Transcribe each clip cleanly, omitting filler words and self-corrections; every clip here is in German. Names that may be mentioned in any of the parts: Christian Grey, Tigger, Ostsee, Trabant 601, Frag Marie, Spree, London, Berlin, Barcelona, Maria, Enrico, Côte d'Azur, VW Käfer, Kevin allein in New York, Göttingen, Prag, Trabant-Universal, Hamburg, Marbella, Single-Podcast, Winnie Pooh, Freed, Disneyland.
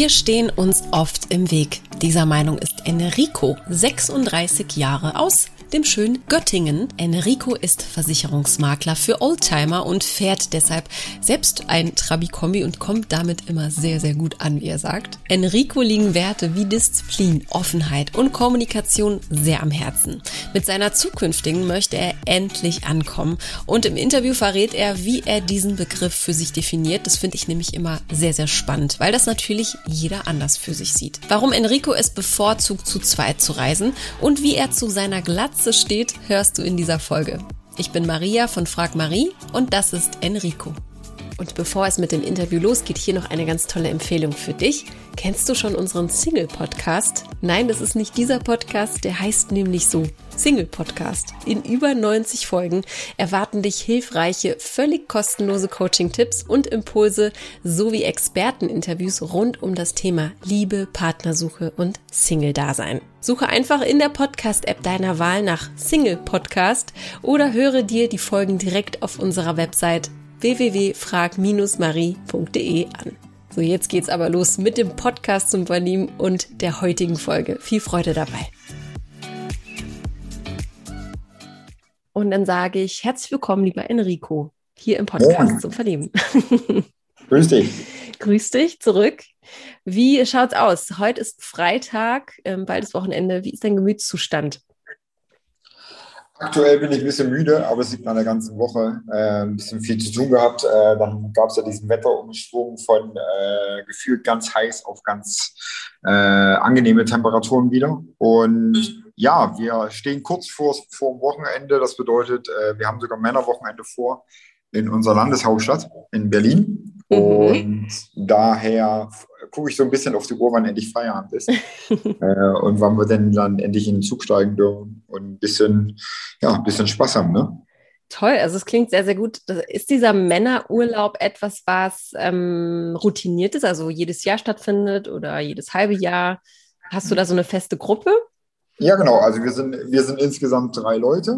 Wir stehen uns oft im Weg. Dieser Meinung ist Enrico, 36 Jahre, aus dem schönen Göttingen. Enrico ist Versicherungsmakler für Oldtimer und fährt deshalb selbst ein Trabi-Kombi und kommt damit immer sehr, sehr gut an, wie er sagt. Enrico liegen Werte wie Disziplin, Offenheit und Kommunikation sehr am Herzen. Mit seiner zukünftigen möchte er endlich ankommen und im Interview verrät er, wie er diesen Begriff für sich definiert. Das finde ich nämlich immer sehr, sehr spannend, weil das natürlich jeder anders für sich sieht. Warum Enrico es bevorzugt, zu zweit zu reisen und wie er zu seiner Glatze steht, hörst du in dieser Folge. Ich bin Maria von Frag Marie und das ist Enrico. Und bevor es mit dem Interview losgeht, hier noch eine ganz tolle Empfehlung für dich. Kennst du schon unseren Single-Podcast? Nein, das ist nicht dieser Podcast, der heißt nämlich so: Single-Podcast. In über 90 Folgen erwarten dich hilfreiche, völlig kostenlose Coaching-Tipps und Impulse sowie Experteninterviews rund um das Thema Liebe, Partnersuche und Single-Dasein. Suche einfach in der Podcast-App deiner Wahl nach Single-Podcast oder höre dir die Folgen direkt auf unserer Website www.frag-marie.de an. So, jetzt geht's aber los mit dem Podcast zum Berlin und der heutigen Folge. Viel Freude dabei. Und dann sage ich herzlich willkommen, lieber Enrico, hier im Podcast zum Verlieben. Grüß dich. Grüß dich zurück. Wie schaut's aus? Heute ist Freitag, bald ist Wochenende. Wie ist dein Gemütszustand? Aktuell bin ich ein bisschen müde, aber es liegt an der ganzen Woche. Ein bisschen viel zu tun gehabt. Dann gab es ja diesen Wetterumschwung von gefühlt ganz heiß auf ganz angenehme Temperaturen wieder. Und ja, wir stehen kurz vor dem Wochenende. Das bedeutet, wir haben sogar Männerwochenende vor in unserer Landeshauptstadt in Berlin. Mhm. Und daher gucke ich so ein bisschen auf die Uhr, wann endlich Feierabend ist und wann wir denn dann endlich in den Zug steigen dürfen und ein bisschen Spaß haben, ne? Toll, also es klingt sehr, sehr gut. Ist dieser Männerurlaub etwas, was routiniert ist, also jedes Jahr stattfindet oder jedes halbe Jahr? Hast du da so eine feste Gruppe? Ja, genau. Also wir sind insgesamt 3 Leute.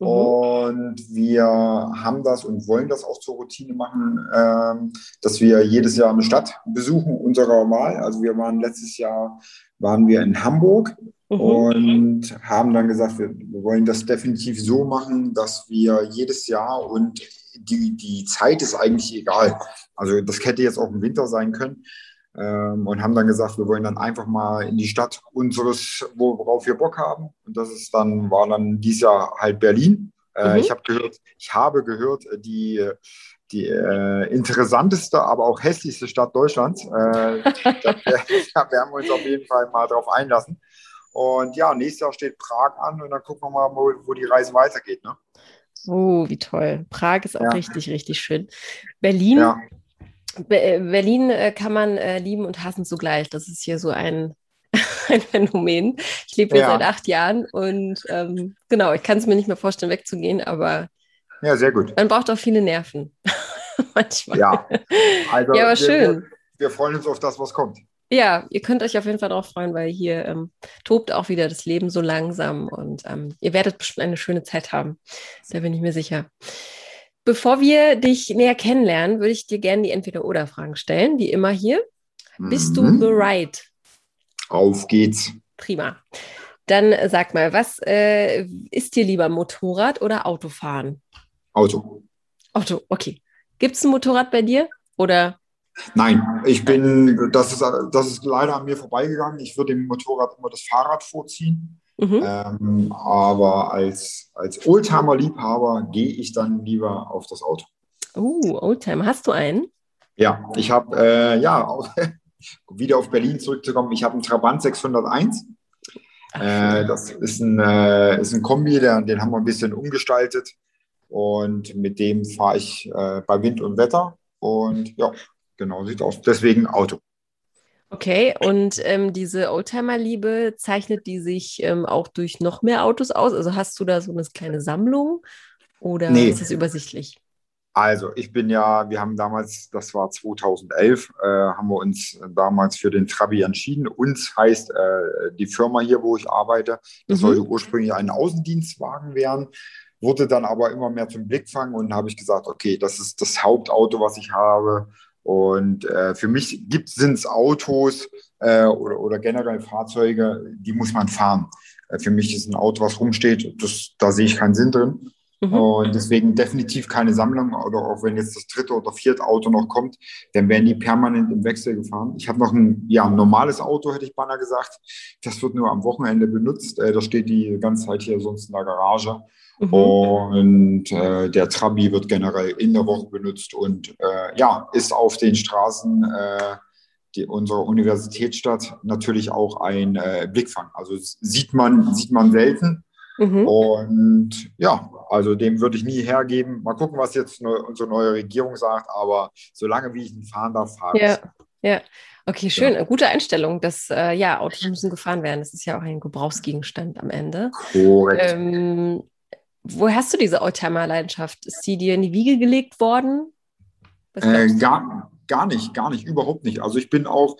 Mhm. Und wir haben das und wollen das auch zur Routine machen, dass wir jedes Jahr eine Stadt besuchen, unserer Wahl. Also letztes Jahr waren wir in Hamburg. Mhm. Und haben dann gesagt, wir wollen das definitiv so machen, dass wir jedes Jahr, und die Zeit ist eigentlich egal. Also das hätte jetzt auch im Winter sein können. Und haben dann gesagt, wir wollen dann einfach mal in die Stadt worauf wir Bock haben. Und das ist dann, war dann dieses Jahr halt Berlin. Mhm. Ich habe gehört, die interessanteste, aber auch hässlichste Stadt Deutschlands. Da werden wir uns auf jeden Fall mal drauf einlassen. Und ja, nächstes Jahr steht Prag an und dann gucken wir mal, wo die Reise weitergeht, ne? Oh, wie toll. Prag ist auch richtig, richtig schön. Berlin? Ja. Berlin kann man lieben und hassen zugleich. Das ist hier so ein Phänomen. Ich lebe hier seit 8 Jahren und genau, ich kann es mir nicht mehr vorstellen, wegzugehen, aber ja, sehr gut. Man braucht auch viele Nerven manchmal. Ja, also ja, aber schön. Wir freuen uns auf das, was kommt. Ja, ihr könnt euch auf jeden Fall drauf freuen, weil hier tobt auch wieder das Leben so langsam und ihr werdet bestimmt eine schöne Zeit haben. Da bin ich mir sicher. Bevor wir dich näher kennenlernen, würde ich dir gerne die Entweder-Oder-Fragen stellen, wie immer hier. Bist du bereit? Auf geht's. Prima. Dann sag mal, was ist dir lieber, Motorrad oder Autofahren? Auto. Auto, okay. Gibt es ein Motorrad bei dir oder? Nein, das ist leider an mir vorbeigegangen. Ich würde dem Motorrad immer das Fahrrad vorziehen. Mhm. Aber als Oldtimer-Liebhaber gehe ich dann lieber auf das Auto. Oh, Oldtimer. Hast du einen? Ja, ich habe, wieder auf Berlin zurückzukommen, ich habe einen Trabant 601. Das ist ein Kombi, den haben wir ein bisschen umgestaltet. Und mit dem fahre ich bei Wind und Wetter. Und ja, genau, sieht aus. Deswegen Auto. Okay, und diese Oldtimer-Liebe, zeichnet die sich auch durch noch mehr Autos aus? Also hast du da so eine kleine Sammlung oder ist das übersichtlich? Also wir haben damals, das war 2011, haben wir uns damals für den Trabi entschieden. Uns heißt die Firma hier, wo ich arbeite, das sollte ursprünglich ein Außendienstwagen werden. Wurde dann aber immer mehr zum Blick fangen und habe ich gesagt, okay, das ist das Hauptauto, was ich habe. Und für mich sind es Autos oder generell Fahrzeuge, die muss man fahren. Für mich ist ein Auto, was rumsteht, da sehe ich keinen Sinn drin. Mhm. Und deswegen definitiv keine Sammlung. Oder auch wenn jetzt das dritte oder vierte Auto noch kommt, dann werden die permanent im Wechsel gefahren. Ich habe noch ein normales Auto, hätte ich beinahe gesagt. Das wird nur am Wochenende benutzt. Das steht die ganze Zeit hier sonst in der Garage. Mhm. Und der Trabi wird generell in der Woche benutzt und ist auf den Straßen unserer Universitätsstadt natürlich auch ein Blickfang. Also sieht man selten. Mhm. Und ja, also dem würde ich nie hergeben. Mal gucken, was jetzt unsere neue Regierung sagt, aber solange wie ich ihn fahren darf, fahre ich. Ja, okay, schön. Ja. Gute Einstellung, dass Autos müssen gefahren werden. Das ist ja auch ein Gebrauchsgegenstand am Ende. Korrekt. Wo hast du diese Oldtimer-Leidenschaft? Ist die dir in die Wiege gelegt worden? Gar nicht, überhaupt nicht. Also ich bin auch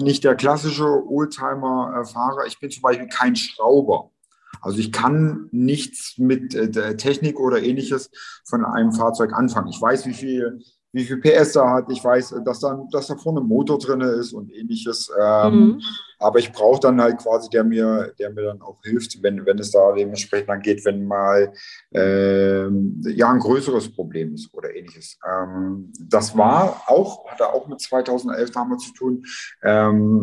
nicht der klassische Oldtimer-Fahrer. Ich bin zum Beispiel kein Schrauber. Also ich kann nichts mit Technik oder Ähnliches von einem Fahrzeug anfangen. Ich weiß, wie viel PS da hat. Ich weiß, dass da vorne ein Motor drin ist und Ähnliches. Aber ich brauche dann halt quasi, der mir dann auch hilft, wenn es da dementsprechend dann geht, wenn mal ein größeres Problem ist oder Ähnliches. Das hatte auch mit 2011 damals zu tun.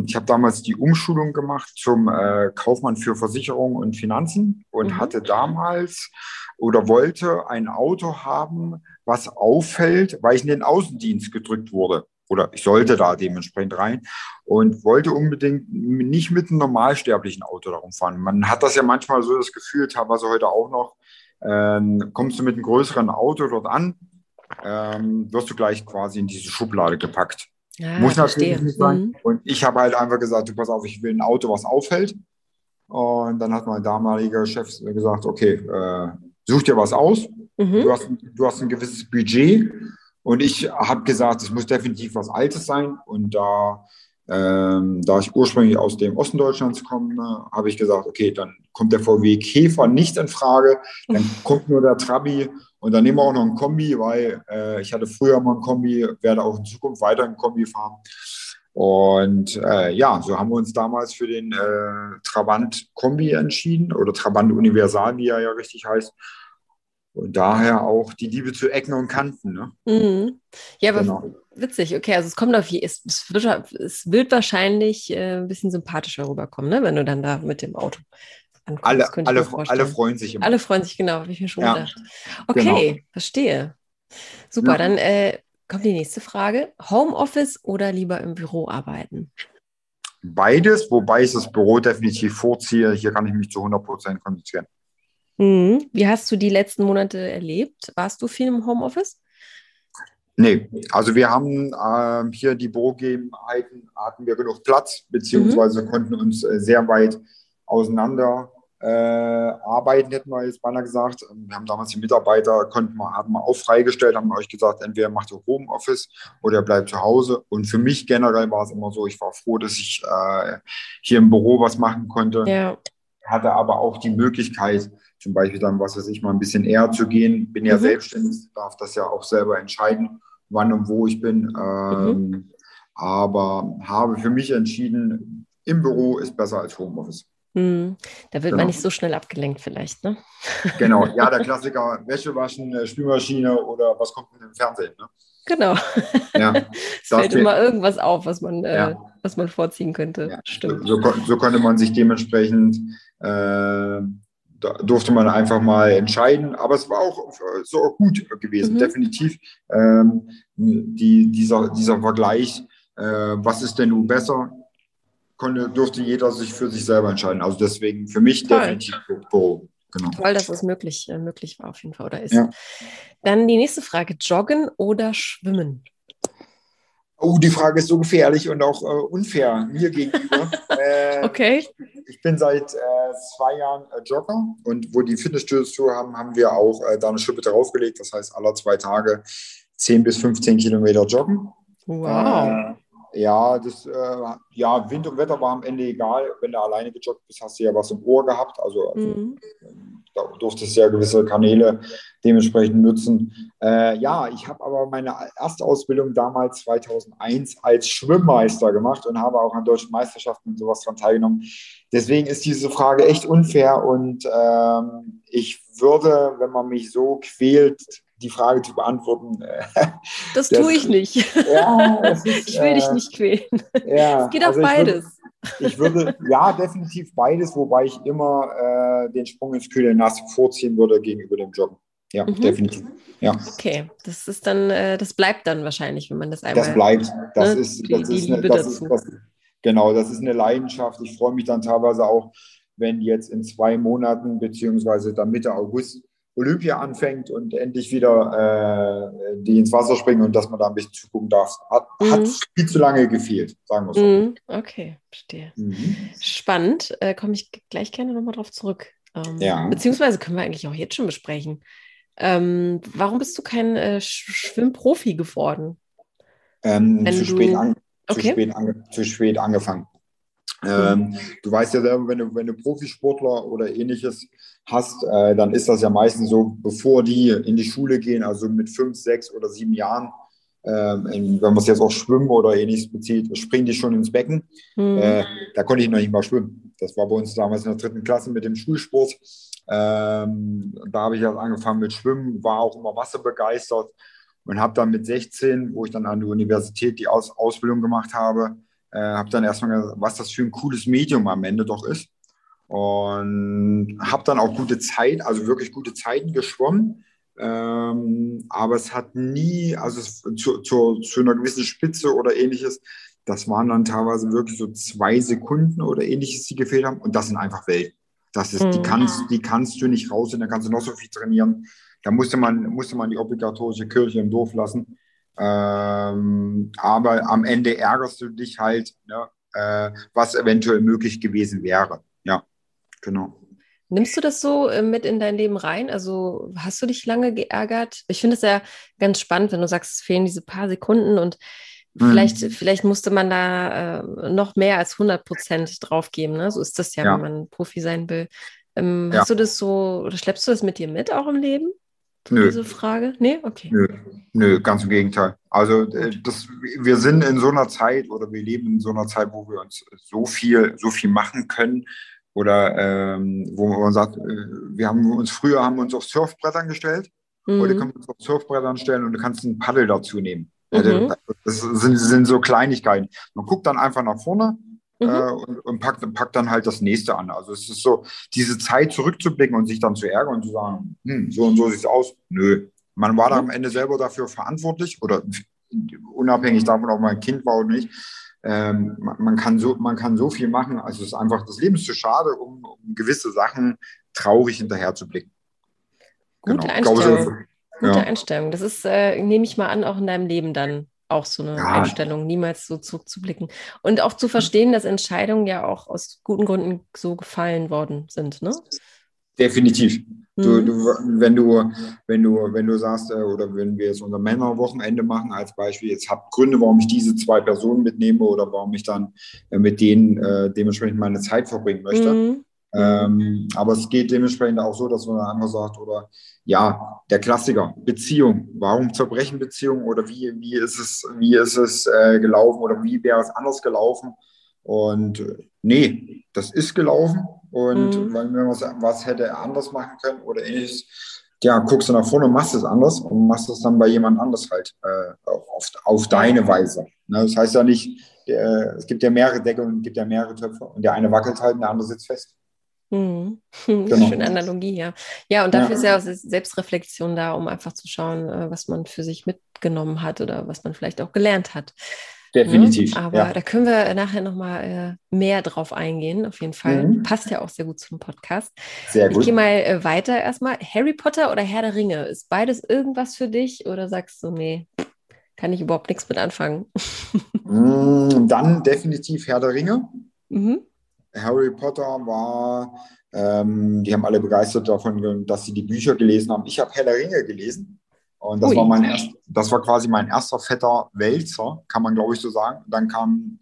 Ich habe damals die Umschulung gemacht zum Kaufmann für Versicherung und Finanzen und hatte damals oder wollte ein Auto haben, was auffällt, weil ich in den Außendienst gedrückt wurde. Oder ich sollte da dementsprechend rein und wollte unbedingt nicht mit einem normalsterblichen Auto darum fahren. Man hat das ja manchmal so das Gefühl, teilweise heute auch noch, kommst du mit einem größeren Auto dort an, wirst du gleich quasi in diese Schublade gepackt. Ja, muss natürlich nicht sein. Und ich habe halt einfach gesagt, du pass auf, ich will ein Auto, was auffällt. Und dann hat mein damaliger Chef gesagt, okay, such dir was aus. Mhm. Du hast ein gewisses Budget. Und ich habe gesagt, es muss definitiv was Altes sein. Und da ich ursprünglich aus dem Osten Deutschlands komme, habe ich gesagt, okay, dann kommt der VW Käfer nicht in Frage. Dann kommt nur der Trabi. Und dann nehmen wir auch noch einen Kombi, weil ich hatte früher mal einen Kombi, werde auch in Zukunft weiter einen Kombi fahren. Und so haben wir uns damals für den Trabant-Kombi entschieden oder Trabant-Universal, wie er ja richtig heißt. Und daher auch die Liebe zu Ecken und Kanten. Ne? Mhm. Ja, aber genau. Witzig. Okay, also es wird wahrscheinlich ein bisschen sympathischer rüberkommen, ne? Wenn du dann da mit dem Auto ankommst. Alle freuen sich immer. Alle freuen sich, genau, habe ich mir schon gedacht. Okay, genau. Verstehe. Super, Dann kommt die nächste Frage. Homeoffice oder lieber im Büro arbeiten? Beides, wobei ich das Büro definitiv vorziehe. Hier kann ich mich zu 100% konzentrieren. Wie hast du die letzten Monate erlebt? Warst du viel im Homeoffice? Nee, also wir haben hier die Bürogegebenheiten, hatten wir genug Platz, beziehungsweise konnten uns sehr weit auseinander arbeiten, hätten wir jetzt beinahe gesagt. Wir haben damals die Mitarbeiter, haben wir auch freigestellt, haben euch gesagt, entweder macht ihr Homeoffice oder bleibt zu Hause. Und für mich generell war es immer so, ich war froh, dass ich hier im Büro was machen konnte. Ja. Hatte aber auch die Möglichkeit, zum Beispiel dann, was weiß ich, mal ein bisschen eher zu gehen. Bin ja selbstständig, darf das ja auch selber entscheiden, wann und wo ich bin. Aber habe für mich entschieden, im Büro ist besser als Homeoffice. Da wird man nicht so schnell abgelenkt vielleicht, ne? Genau, ja, der Klassiker, Wäsche waschen, Spülmaschine oder was kommt mit dem Fernsehen, ne? Genau. Ja, es fällt immer irgendwas auf, was man vorziehen könnte. Ja, stimmt. So konnte man sich dementsprechend, da durfte man einfach mal entscheiden. Aber es war auch so auch gut gewesen, definitiv. Dieser Vergleich, was ist denn nun besser, durfte jeder sich für sich selber entscheiden. Also deswegen für mich definitiv Büro. Genau. Toll, dass es möglich war auf jeden Fall oder ist. Ja. Dann die nächste Frage, Joggen oder Schwimmen? Oh, die Frage ist so gefährlich und auch unfair mir gegenüber. Okay. Ich bin seit 2 Jahren Jogger und wo die Fitnessstudios zu haben, haben wir auch da eine Schippe draufgelegt. Das heißt, alle 2 Tage 10 bis 15 Kilometer joggen. Wow. Wind und Wetter war am Ende egal. Wenn du alleine gejoggt bist, hast du ja was im Ohr gehabt. Also durftest ja gewisse Kanäle dementsprechend nutzen. Ja, ich habe aber meine Erstausbildung damals 2001 als Schwimmmeister gemacht und habe auch an deutschen Meisterschaften und sowas dran teilgenommen. Deswegen ist diese Frage echt unfair und ich würde, wenn man mich so quält, die Frage zu beantworten. Das tue ich nicht. Ja, ist, ich will dich nicht quälen. Ja, es geht also auf beides. Ich würde ja definitiv beides, wobei ich immer den Sprung ins kühle Nass vorziehen würde gegenüber dem Joggen. Ja, definitiv. Ja. Okay, das ist dann, das bleibt dann wahrscheinlich, wenn man das einmal. Das bleibt. Das ist genau, das ist eine Leidenschaft. Ich freue mich dann teilweise auch, wenn jetzt in 2 Monaten beziehungsweise dann Mitte August Olympia anfängt und endlich wieder die ins Wasser springen und dass man da ein bisschen zugucken darf. Hat viel zu lange gefehlt, sagen wir es so. Okay, verstehe. Spannend. Komme ich gleich gerne nochmal drauf zurück. Ja. Beziehungsweise können wir eigentlich auch jetzt schon besprechen. Warum bist du kein Schwimmprofi geworden? Zu spät angefangen. Du weißt ja selber, wenn du Profisportler oder Ähnliches hast, dann ist das ja meistens so, bevor die in die Schule gehen, also mit 5, 6 oder 7 Jahren, wenn man es jetzt auch Schwimmen oder Ähnliches bezieht, springen die schon ins Becken. Da konnte ich noch nicht mal schwimmen. Das war bei uns damals in der 3. Klasse mit dem Schulsport. Da habe ich ja angefangen mit Schwimmen, war auch immer wasserbegeistert und habe dann mit 16, wo ich dann an der Universität die Ausbildung gemacht habe, habe dann erstmal gesagt, was das für ein cooles Medium am Ende doch ist. Und habe dann auch wirklich gute Zeiten geschwommen. Aber es hat nie, also zu einer gewissen Spitze oder Ähnliches, das waren dann teilweise wirklich so 2 Sekunden oder Ähnliches, die gefehlt haben. Und das sind einfach Welten. Das ist, die kannst du nicht raus, da kannst du noch so viel trainieren. Da musste man die obligatorische Kirche im Dorf lassen. Aber am Ende ärgerst du dich halt, ne, was eventuell möglich gewesen wäre. Ja, genau. Nimmst du das so mit in dein Leben rein? Also hast du dich lange geärgert? Ich finde es ja ganz spannend, wenn du sagst, es fehlen diese paar Sekunden und vielleicht musste man da noch mehr als 100% drauf geben. Ne? So ist das ja, wenn man Profi sein will. Hast du das so, oder schleppst du das mit dir mit auch im Leben? Nö. Diese Frage? Nee? Okay. Nö, ganz im Gegenteil. Also wir sind in so einer Zeit oder wir leben in so einer Zeit, wo wir uns so viel machen können oder wo man sagt, früher haben wir uns auf Surfbrettern gestellt, heute können wir uns auf Surfbrettern stellen und du kannst ein Paddel dazu nehmen. Das sind so Kleinigkeiten. Man guckt dann einfach nach vorne und packt dann halt das nächste an. Also es ist so, diese Zeit zurückzublicken und sich dann zu ärgern und zu sagen, so und so sieht es aus. Nö. Man war da am Ende selber dafür verantwortlich oder unabhängig davon, ob man ein Kind war oder nicht. Man kann so viel machen. Also es ist einfach, das Leben ist zu schade, um gewisse Sachen traurig hinterher zu blicken. Gute Einstellung. Das ist, nehme ich mal an, auch in deinem Leben dann auch so eine Einstellung, niemals so zurückzublicken. Und auch zu verstehen, dass Entscheidungen ja auch aus guten Gründen so gefallen worden sind, ne? Definitiv. Wenn du sagst, oder wenn wir jetzt unser Männerwochenende machen als Beispiel, jetzt habe Gründe, warum ich diese 2 Personen mitnehme oder warum ich dann mit denen dementsprechend meine Zeit verbringen möchte. Aber es geht dementsprechend auch so, dass man dann einfach sagt, oder ja, der Klassiker, Beziehung. Warum zerbrechen Beziehungen oder wie ist es gelaufen oder wie wäre es anders gelaufen? Und nee, das ist gelaufen und wenn man was hätte er anders machen können oder Ähnliches, ja, guckst du nach vorne und machst es anders und machst es dann bei jemand anders halt auf deine Weise. Ne? Das heißt ja nicht, es gibt ja mehrere Deckel und es gibt ja mehrere Töpfe und der eine wackelt halt und der andere sitzt fest. Genau. Schöne Analogie, ja. Ja, und dafür ist ja auch Selbstreflexion da, um einfach zu schauen, was man für sich mitgenommen hat oder was man vielleicht auch gelernt hat. Definitiv. Aber da können wir nachher nochmal mehr drauf eingehen, auf jeden Fall. Passt ja auch sehr gut zum Podcast. Sehr gut. Ich gehe mal weiter erstmal. Harry Potter oder Herr der Ringe? Ist beides irgendwas für dich oder sagst du, nee, kann ich überhaupt nichts mit anfangen? Dann definitiv Herr der Ringe. Harry Potter war, die haben alle begeistert davon, dass sie die Bücher gelesen haben. Ich habe Herr der Ringe gelesen Und das war quasi mein erster fetter Wälzer, kann man glaube ich so sagen. Dann kamen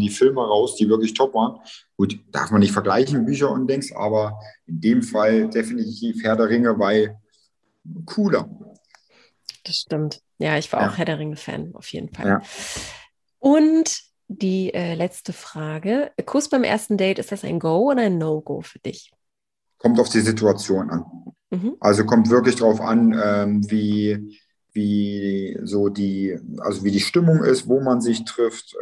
die Filme raus, die wirklich top waren. Gut, darf man nicht vergleichen, Bücher und Dings, aber in dem Fall definitiv Herr der Ringe, weil cooler. Das stimmt. Ja, ich war auch Herr der Ringe-Fan, auf jeden Fall. Ja. Und die letzte Frage. Kuss beim ersten Date, ist das ein Go oder ein No-Go für dich? Kommt auf die Situation an. Also kommt wirklich drauf an, wie die Stimmung ist, wo man sich trifft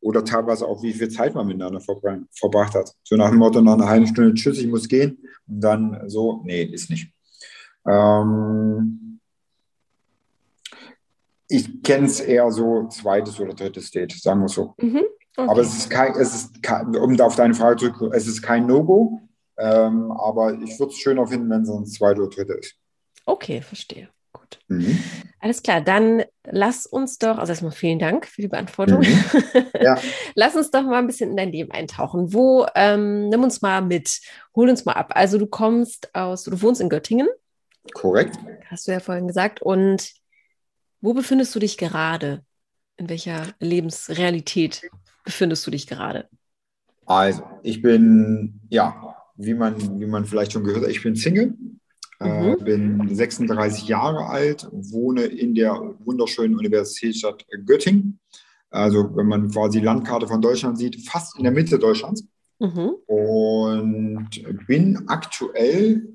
oder teilweise auch, wie viel Zeit man miteinander verbracht hat. So nach dem Motto, nach einer halben Stunde, tschüss, ich muss gehen. Und dann so, nee, ist nicht. Ich kenne es eher so zweites oder drittes Date, sagen wir es so. Okay. Aber es ist kein, um auf deine Frage zurückzukommen, es ist kein No-Go. Aber ich würde es schöner finden, wenn es ein zweiter oder dritter ist. Okay, verstehe. Gut. Alles klar, dann lass uns doch, also erstmal vielen Dank für die Beantwortung. Ja. Lass uns doch mal ein bisschen in dein Leben eintauchen. Nimm uns mal mit, hol uns mal ab. Also du wohnst in Göttingen. Korrekt. Hast du ja vorhin gesagt. Und wo befindest du dich gerade? In welcher Lebensrealität befindest du dich gerade? Also, ich bin, wie man vielleicht schon gehört hat, ich bin Single, bin 36 Jahre alt, wohne in der wunderschönen Universitätsstadt Göttingen. Also wenn man quasi die Landkarte von Deutschland sieht, fast in der Mitte Deutschlands. Und bin aktuell,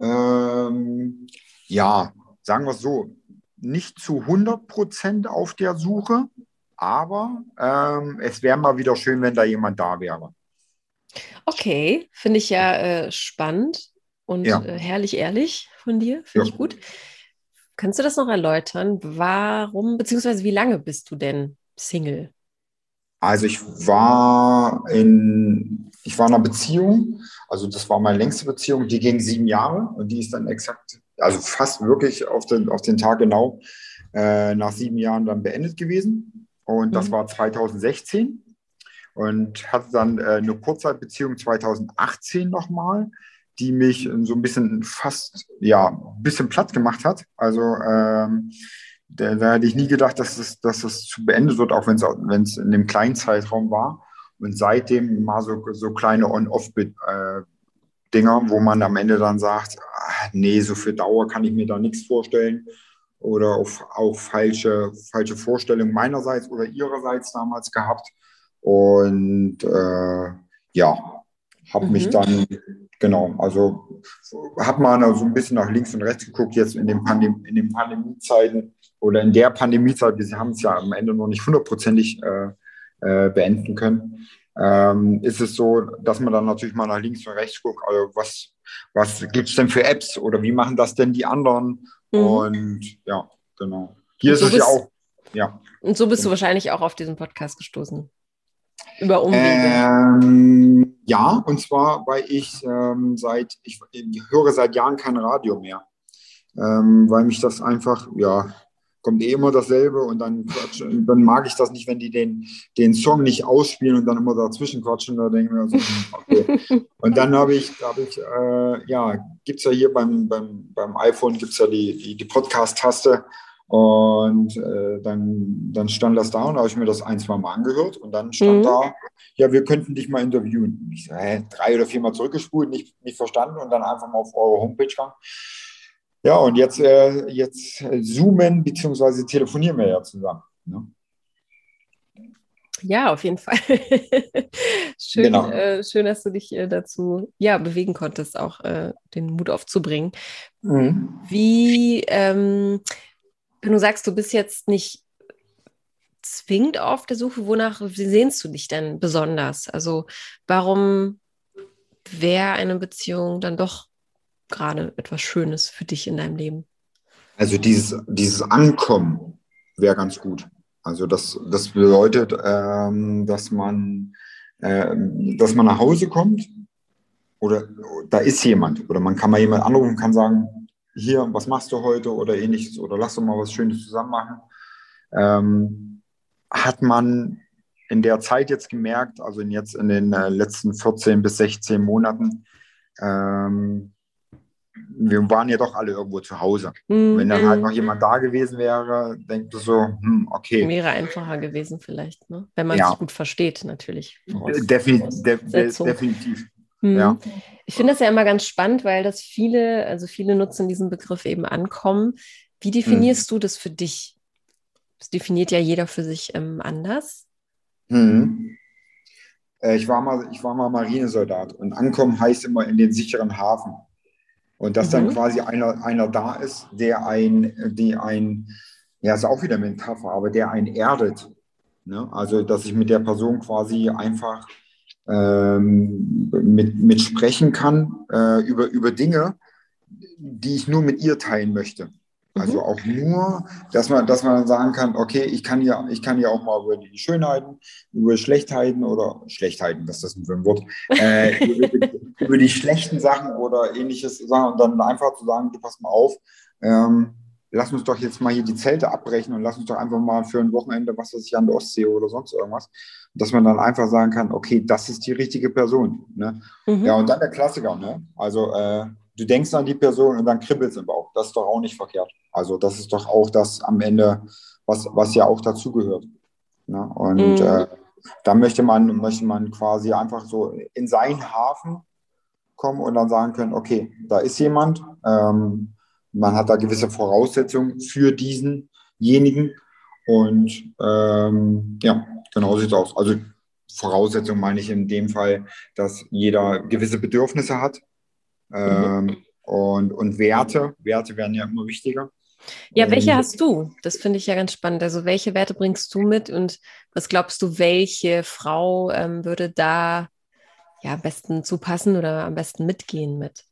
sagen wir es so, nicht zu 100% auf der Suche, aber es wäre mal wieder schön, wenn da jemand da wäre. Okay, finde ich ja spannend und herrlich ehrlich von dir, finde ich gut. Kannst du das noch erläutern? Warum, beziehungsweise wie lange bist du denn Single? Also ich war in einer Beziehung, also das war meine längste Beziehung, die ging 7 Jahre und die ist dann exakt, also fast wirklich auf den Tag genau, nach 7 Jahren dann beendet gewesen und das war 2016. Und hatte dann eine Kurzzeitbeziehung 2018 nochmal, die mich so ein bisschen fast platt gemacht hat. Also da hätte ich nie gedacht, dass es zu beendet wird, auch wenn es in dem kleinen Zeitraum war. Und seitdem mal so kleine On-Off-Dinger, wo man am Ende dann sagt, nee, so für Dauer kann ich mir da nichts vorstellen. Oder auch falsche Vorstellungen meinerseits oder ihrerseits damals gehabt. Und habe mich dann, habe mal so ein bisschen nach links und rechts geguckt, jetzt in den Pandemiezeiten oder in der Pandemiezeit, wir haben es ja am Ende noch nicht hundertprozentig beenden können, ist es so, dass man dann natürlich mal nach links und rechts guckt, also was gibt es denn für Apps oder wie machen das denn die anderen? Und ja, genau. Hier ist es ja auch, ja. Und so bist du wahrscheinlich auch auf diesen Podcast gestoßen. Über Umwege? Und zwar, weil ich höre seit Jahren kein Radio mehr, weil mich das einfach, kommt immer dasselbe und dann mag ich das nicht, wenn die den Song nicht ausspielen und dann immer dazwischen quatschen, da denke ich mir so, okay. Und dann gibt es ja hier beim iPhone, gibt es ja die Podcast-Taste. Und dann stand das da und da habe ich mir das ein, zwei Mal angehört und dann stand da, ja, wir könnten dich mal interviewen. Ich so, 3 oder 4 Mal zurückgespult, nicht verstanden und dann einfach mal auf eure Homepage gegangen. Ja, und jetzt zoomen bzw. telefonieren wir ja zusammen. Ne? Ja, auf jeden Fall. Schön, genau. Schön, dass du dich dazu bewegen konntest, auch den Mut aufzubringen. Wie... wenn du sagst, du bist jetzt nicht zwingend auf der Suche, wonach sehnst du dich denn besonders? Also warum wäre eine Beziehung dann doch gerade etwas Schönes für dich in deinem Leben? Also dieses Ankommen wäre ganz gut. Also das bedeutet, dass man nach Hause kommt oder da ist jemand oder man kann mal jemanden anrufen und kann sagen, hier, was machst du heute oder ähnliches oder lass doch mal was Schönes zusammen machen, hat man in der Zeit jetzt gemerkt, also in den letzten 14 bis 16 Monaten, wir waren ja doch alle irgendwo zu Hause. Mhm. Wenn dann halt noch jemand da gewesen wäre, denkt du so, okay. Wäre einfacher gewesen vielleicht, ne? Wenn man sich gut versteht, natürlich. Definitiv. Ja. Ich finde das ja immer ganz spannend, weil das viele nutzen diesen Begriff eben ankommen. Wie definierst du das für dich? Das definiert ja jeder für sich anders. Mhm. Ich war mal Marinesoldat und ankommen heißt immer in den sicheren Hafen. Und dass dann quasi einer da ist, der ist auch wieder Metapher, aber der einen erdet. Ne? Also, dass ich mit der Person quasi einfach mit sprechen kann über Dinge, die ich nur mit ihr teilen möchte. Also auch nur, dass man sagen kann, okay, ich kann ja auch mal über die Schönheiten, über Schlechtheiten oder Schlechtheiten, was ist das denn für ein Wort, über die schlechten Sachen oder ähnliches sagen und dann einfach zu sagen, du pass mal auf, lass uns doch jetzt mal hier die Zelte abbrechen und lass uns doch einfach mal für ein Wochenende, was weiß ich, an der Ostsee oder sonst irgendwas, dass man dann einfach sagen kann, okay, das ist die richtige Person. Ne? Mhm. Ja, und dann der Klassiker, ne? Also, du denkst an die Person und dann kribbelt es im Bauch. Das ist doch auch nicht verkehrt. Also das ist doch auch das am Ende, was ja auch dazugehört. Ne? Und da möchte man quasi einfach so in seinen Hafen kommen und dann sagen können, okay, da ist jemand. Man hat da gewisse Voraussetzungen für diesenjenigen. Und genau sieht es aus. Also Voraussetzungen meine ich in dem Fall, dass jeder gewisse Bedürfnisse hat. Und Werte werden ja immer wichtiger. Ja, welche hast du? Das finde ich ja ganz spannend. Also welche Werte bringst du mit und was glaubst du, welche Frau würde da ja am besten zupassen oder am besten mitgehen mit?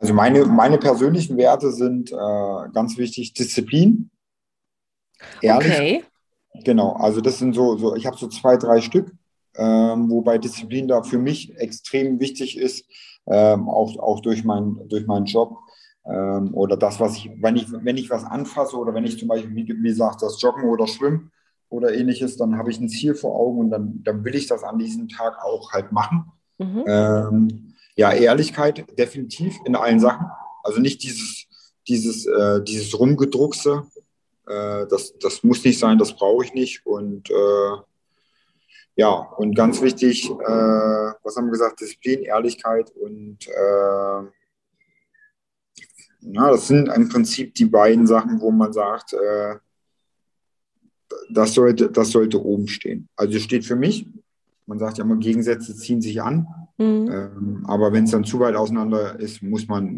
Also meine persönlichen Werte sind ganz wichtig Disziplin, ehrlich. Okay. Genau, also das sind so ich habe so 2-3 Stück. Wobei Disziplin da für mich extrem wichtig ist, auch durch meinen Job oder das, was ich, wenn ich was anfasse oder wenn ich zum Beispiel, wie gesagt, das Joggen oder Schwimmen oder ähnliches, dann habe ich ein Ziel vor Augen und dann will ich das an diesem Tag auch halt machen. Mhm. Ehrlichkeit definitiv in allen Sachen. Also nicht dieses Rumgedruckse, das muss nicht sein, das brauche ich nicht und und ganz wichtig, was haben wir gesagt, Disziplin, Ehrlichkeit und das sind im Prinzip die beiden Sachen, wo man sagt, das sollte oben stehen. Also steht für mich, man sagt ja immer, Gegensätze ziehen sich an, aber wenn es dann zu weit auseinander ist, muss man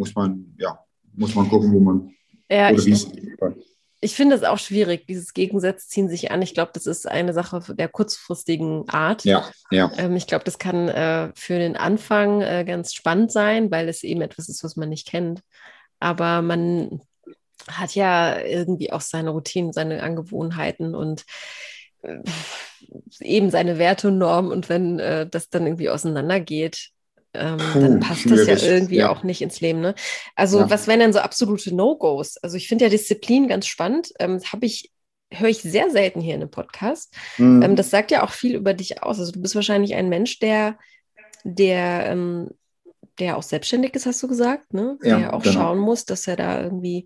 gucken, wo man oder wie es geht. Ich finde es auch schwierig, dieses Gegensatz ziehen sich an. Ich glaube, das ist eine Sache der kurzfristigen Art. Ja. Ich glaube, das kann für den Anfang ganz spannend sein, weil es eben etwas ist, was man nicht kennt. Aber man hat ja irgendwie auch seine Routinen, seine Angewohnheiten und eben seine Werte und Normen. Und wenn das dann irgendwie auseinandergeht, dann passt das ja irgendwie auch nicht ins Leben. Ne? Also was wären denn so absolute No-Gos? Also ich finde ja Disziplin ganz spannend. Höre ich sehr selten hier in einem Podcast. Das sagt ja auch viel über dich aus. Also du bist wahrscheinlich ein Mensch, der auch selbstständig ist, hast du gesagt, ne? Der schauen muss, dass er da irgendwie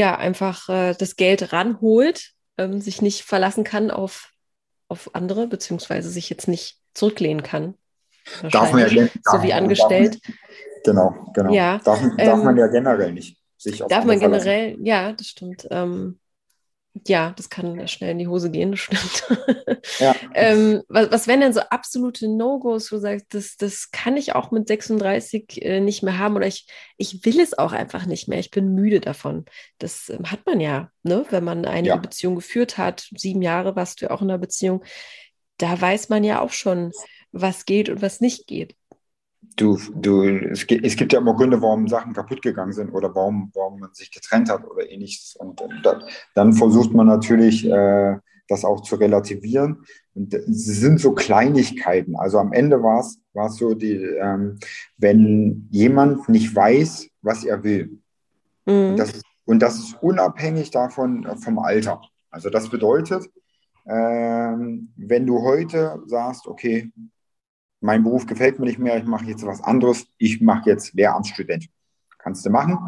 einfach das Geld ranholt, sich nicht verlassen kann auf andere, beziehungsweise sich jetzt nicht zurücklehnen kann. Darf man ja so wie angestellt. Genau. Ja, darf man ja generell nicht. Das stimmt. Das kann schnell in die Hose gehen, das stimmt. Ja. Was wären denn so absolute No-Gos, wo du sagst, das kann ich auch mit 36 nicht mehr haben oder ich will es auch einfach nicht mehr, ich bin müde davon. Das hat man ja, ne? Wenn man eine Beziehung geführt hat, 7 Jahre warst du ja auch in einer Beziehung, da weiß man ja auch schon, was geht und was nicht geht. Es gibt ja immer Gründe, warum Sachen kaputt gegangen sind oder warum man sich getrennt hat oder ähnliches. Und dann versucht man natürlich, das auch zu relativieren. Und es sind so Kleinigkeiten. Also am Ende war es so, wenn jemand nicht weiß, was er will. Und das ist unabhängig davon, vom Alter. Also das bedeutet, wenn du heute sagst, okay, mein Beruf gefällt mir nicht mehr, ich mache jetzt was anderes, ich mache jetzt Lehramtsstudent. Kannst du machen.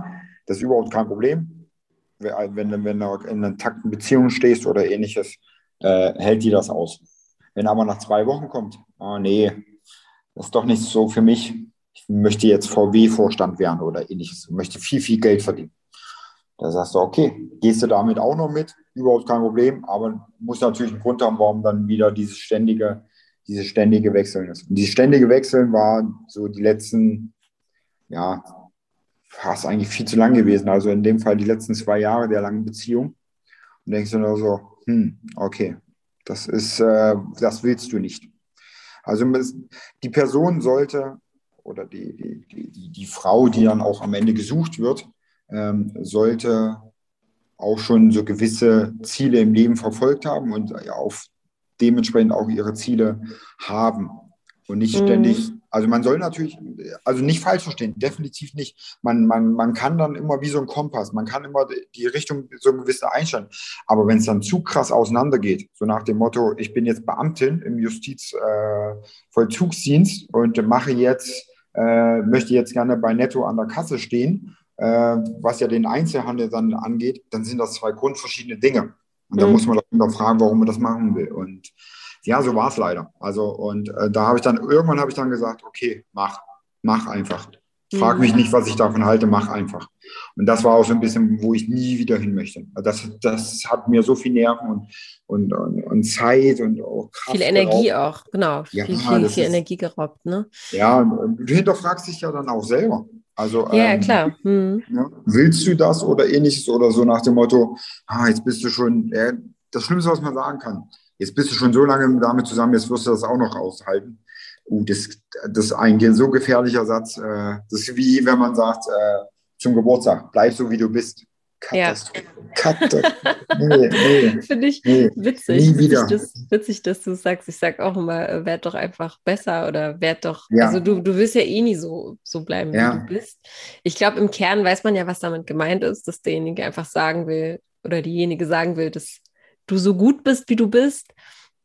Das ist überhaupt kein Problem. Wenn du in einer intakten Beziehung stehst oder ähnliches, hält die das aus. Wenn aber nach 2 Wochen kommt, oh nee, das ist doch nicht so für mich. Ich möchte jetzt VW-Vorstand werden oder ähnliches. Ich möchte viel, viel Geld verdienen. Da sagst du, okay, gehst du damit auch noch mit? Überhaupt kein Problem, aber muss natürlich einen Grund haben, warum dann wieder dieses ständige Wechseln ist. Und dieses ständige Wechseln war so die letzten, ja, fast eigentlich viel zu lang gewesen. Also in dem Fall die letzten 2 Jahre der langen Beziehung. Und denkst du nur so, okay, das ist, das willst du nicht. Also die Person sollte, oder die Frau, die dann auch am Ende gesucht wird, sollte auch schon so gewisse Ziele im Leben verfolgt haben und auf dementsprechend auch ihre Ziele haben. Und nicht ständig, also man soll natürlich, also nicht falsch verstehen, definitiv nicht. Man kann dann immer wie so ein Kompass, man kann immer die Richtung so ein gewisses einstellen. Aber wenn es dann zu krass auseinandergeht, so nach dem Motto, ich bin jetzt Beamtin im Justizvollzugsdienst und möchte jetzt gerne bei Netto an der Kasse stehen, was ja den Einzelhandel dann angeht, dann sind das 2 grundverschiedene Dinge. Und da muss man dann fragen, warum man das machen will. Und ja, so war es leider. Also, und irgendwann habe ich dann gesagt, okay, mach einfach. Frag mich nicht, was ich davon halte, mach einfach. Und das war auch so ein bisschen, wo ich nie wieder hin möchte. Das hat mir so viel Nerven und Zeit und auch Kraft. Viel Energie geraubt. Auch, genau. Ja, viel Energie geraubt, ne? Ja, du hinterfragst dich ja dann auch selber. Also, ja, klar. Ja, willst du das oder ähnliches oder so nach dem Motto, jetzt bist du schon, das Schlimmste, was man sagen kann, jetzt bist du schon so lange damit zusammen, jetzt wirst du das auch noch aushalten. Das ist ein so gefährlicher Satz, das ist wie wenn man sagt, zum Geburtstag, bleib so wie du bist. Katastrophe. Ja. Nee. Finde ich witzig. Nie wieder. Witzig, dass du sagst. Ich sage auch immer, werd doch einfach besser oder werd doch. Ja. Also du wirst ja eh nie so bleiben, ja, wie du bist. Ich glaube, im Kern weiß man ja, was damit gemeint ist, dass derjenige einfach sagen will oder diejenige sagen will, dass du so gut bist, wie du bist.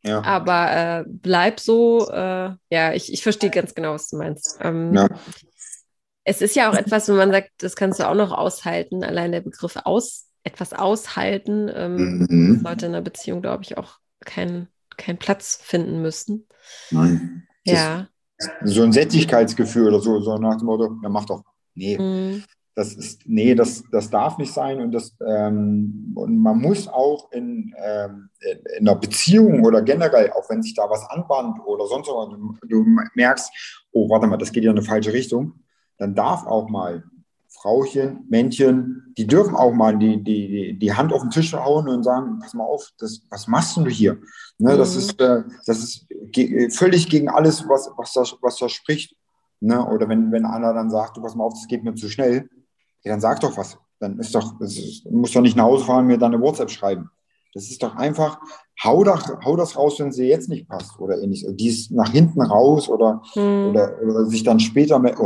Ja. Aber bleib so. Ja, ich verstehe ganz genau, was du meinst. Ja. Es ist ja auch etwas, wenn man sagt, das kannst du auch noch aushalten, allein der Begriff etwas aushalten, sollte in einer Beziehung, glaube ich, auch keinen Platz finden müssen. Nein. Ja. So ein Sättigkeitsgefühl oder so nach dem Motto, ja, mach doch. Nee. Das darf nicht sein. Und das und man muss auch in einer Beziehung oder generell, auch wenn sich da was anbahnt oder sonst was, du merkst, oh, warte mal, das geht ja in eine falsche Richtung. Dann darf auch mal Frauchen, Männchen, die dürfen auch mal die Hand auf den Tisch hauen und sagen, pass mal auf, was machst du hier? Ne, das ist völlig gegen alles, was da spricht. Ne, oder wenn einer dann sagt, du pass mal auf, das geht mir zu schnell, ja, dann sag doch was. Dann musst doch nicht nach Hause fahren und mir dann eine WhatsApp schreiben. Das ist doch einfach, hau das raus, wenn es dir jetzt nicht passt oder ähnlich. Die ist nach hinten raus oder sich dann später mehr.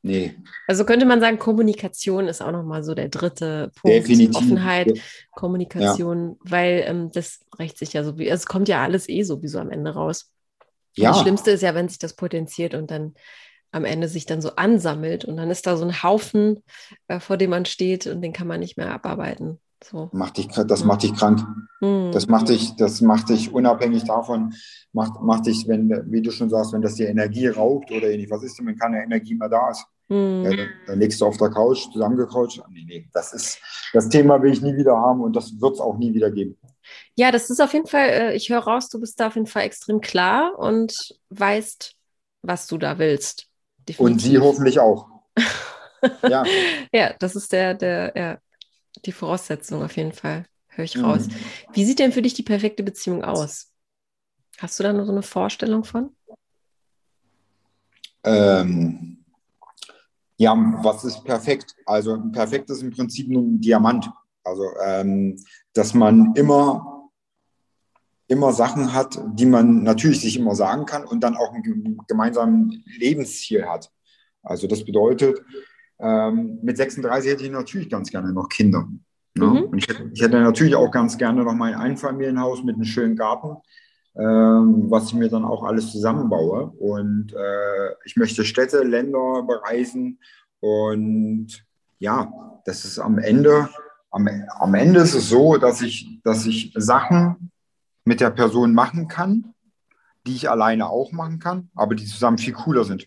Nee. Also könnte man sagen, Kommunikation ist auch nochmal so der dritte Punkt. Definitiv. Offenheit, Kommunikation, ja. Weil das rächt sich ja so, es kommt ja alles sowieso am Ende raus. Ja. Das Schlimmste ist ja, wenn sich das potenziert und dann am Ende sich dann so ansammelt und dann ist da so ein Haufen, vor dem man steht und den kann man nicht mehr abarbeiten. So. Macht dich krank. Das macht dich unabhängig davon, macht dich, wenn, wie du schon sagst, wenn das dir Energie raubt oder ähnlich, was ist denn, wenn keine Energie mehr da ist? Ja, dann liegst du auf der Couch, zusammengecoucht. Nee, das Thema will ich nie wieder haben und das wird es auch nie wieder geben. Ja, das ist auf jeden Fall, ich höre raus, du bist da auf jeden Fall extrem klar und weißt, was du da willst. Definitiv. Und sie hoffentlich auch. Ja. Ja, das ist die Voraussetzung auf jeden Fall, höre ich raus. Wie sieht denn für dich die perfekte Beziehung aus? Hast du da nur so eine Vorstellung von? Ja, was ist perfekt? Also perfekt ist im Prinzip nur ein Diamant. Also dass man immer Sachen hat, die man natürlich sich immer sagen kann und dann auch ein gemeinsames Lebensziel hat. Also das bedeutet, mit 36 hätte ich natürlich ganz gerne noch Kinder. Ne? Und ich hätte natürlich auch ganz gerne noch mein Einfamilienhaus mit einem schönen Garten, was ich mir dann auch alles zusammenbaue. Und ich möchte Städte, Länder bereisen Und ja, das ist am Ende ist es so, dass ich Sachen mit der Person machen kann, die ich alleine auch machen kann, aber die zusammen viel cooler sind.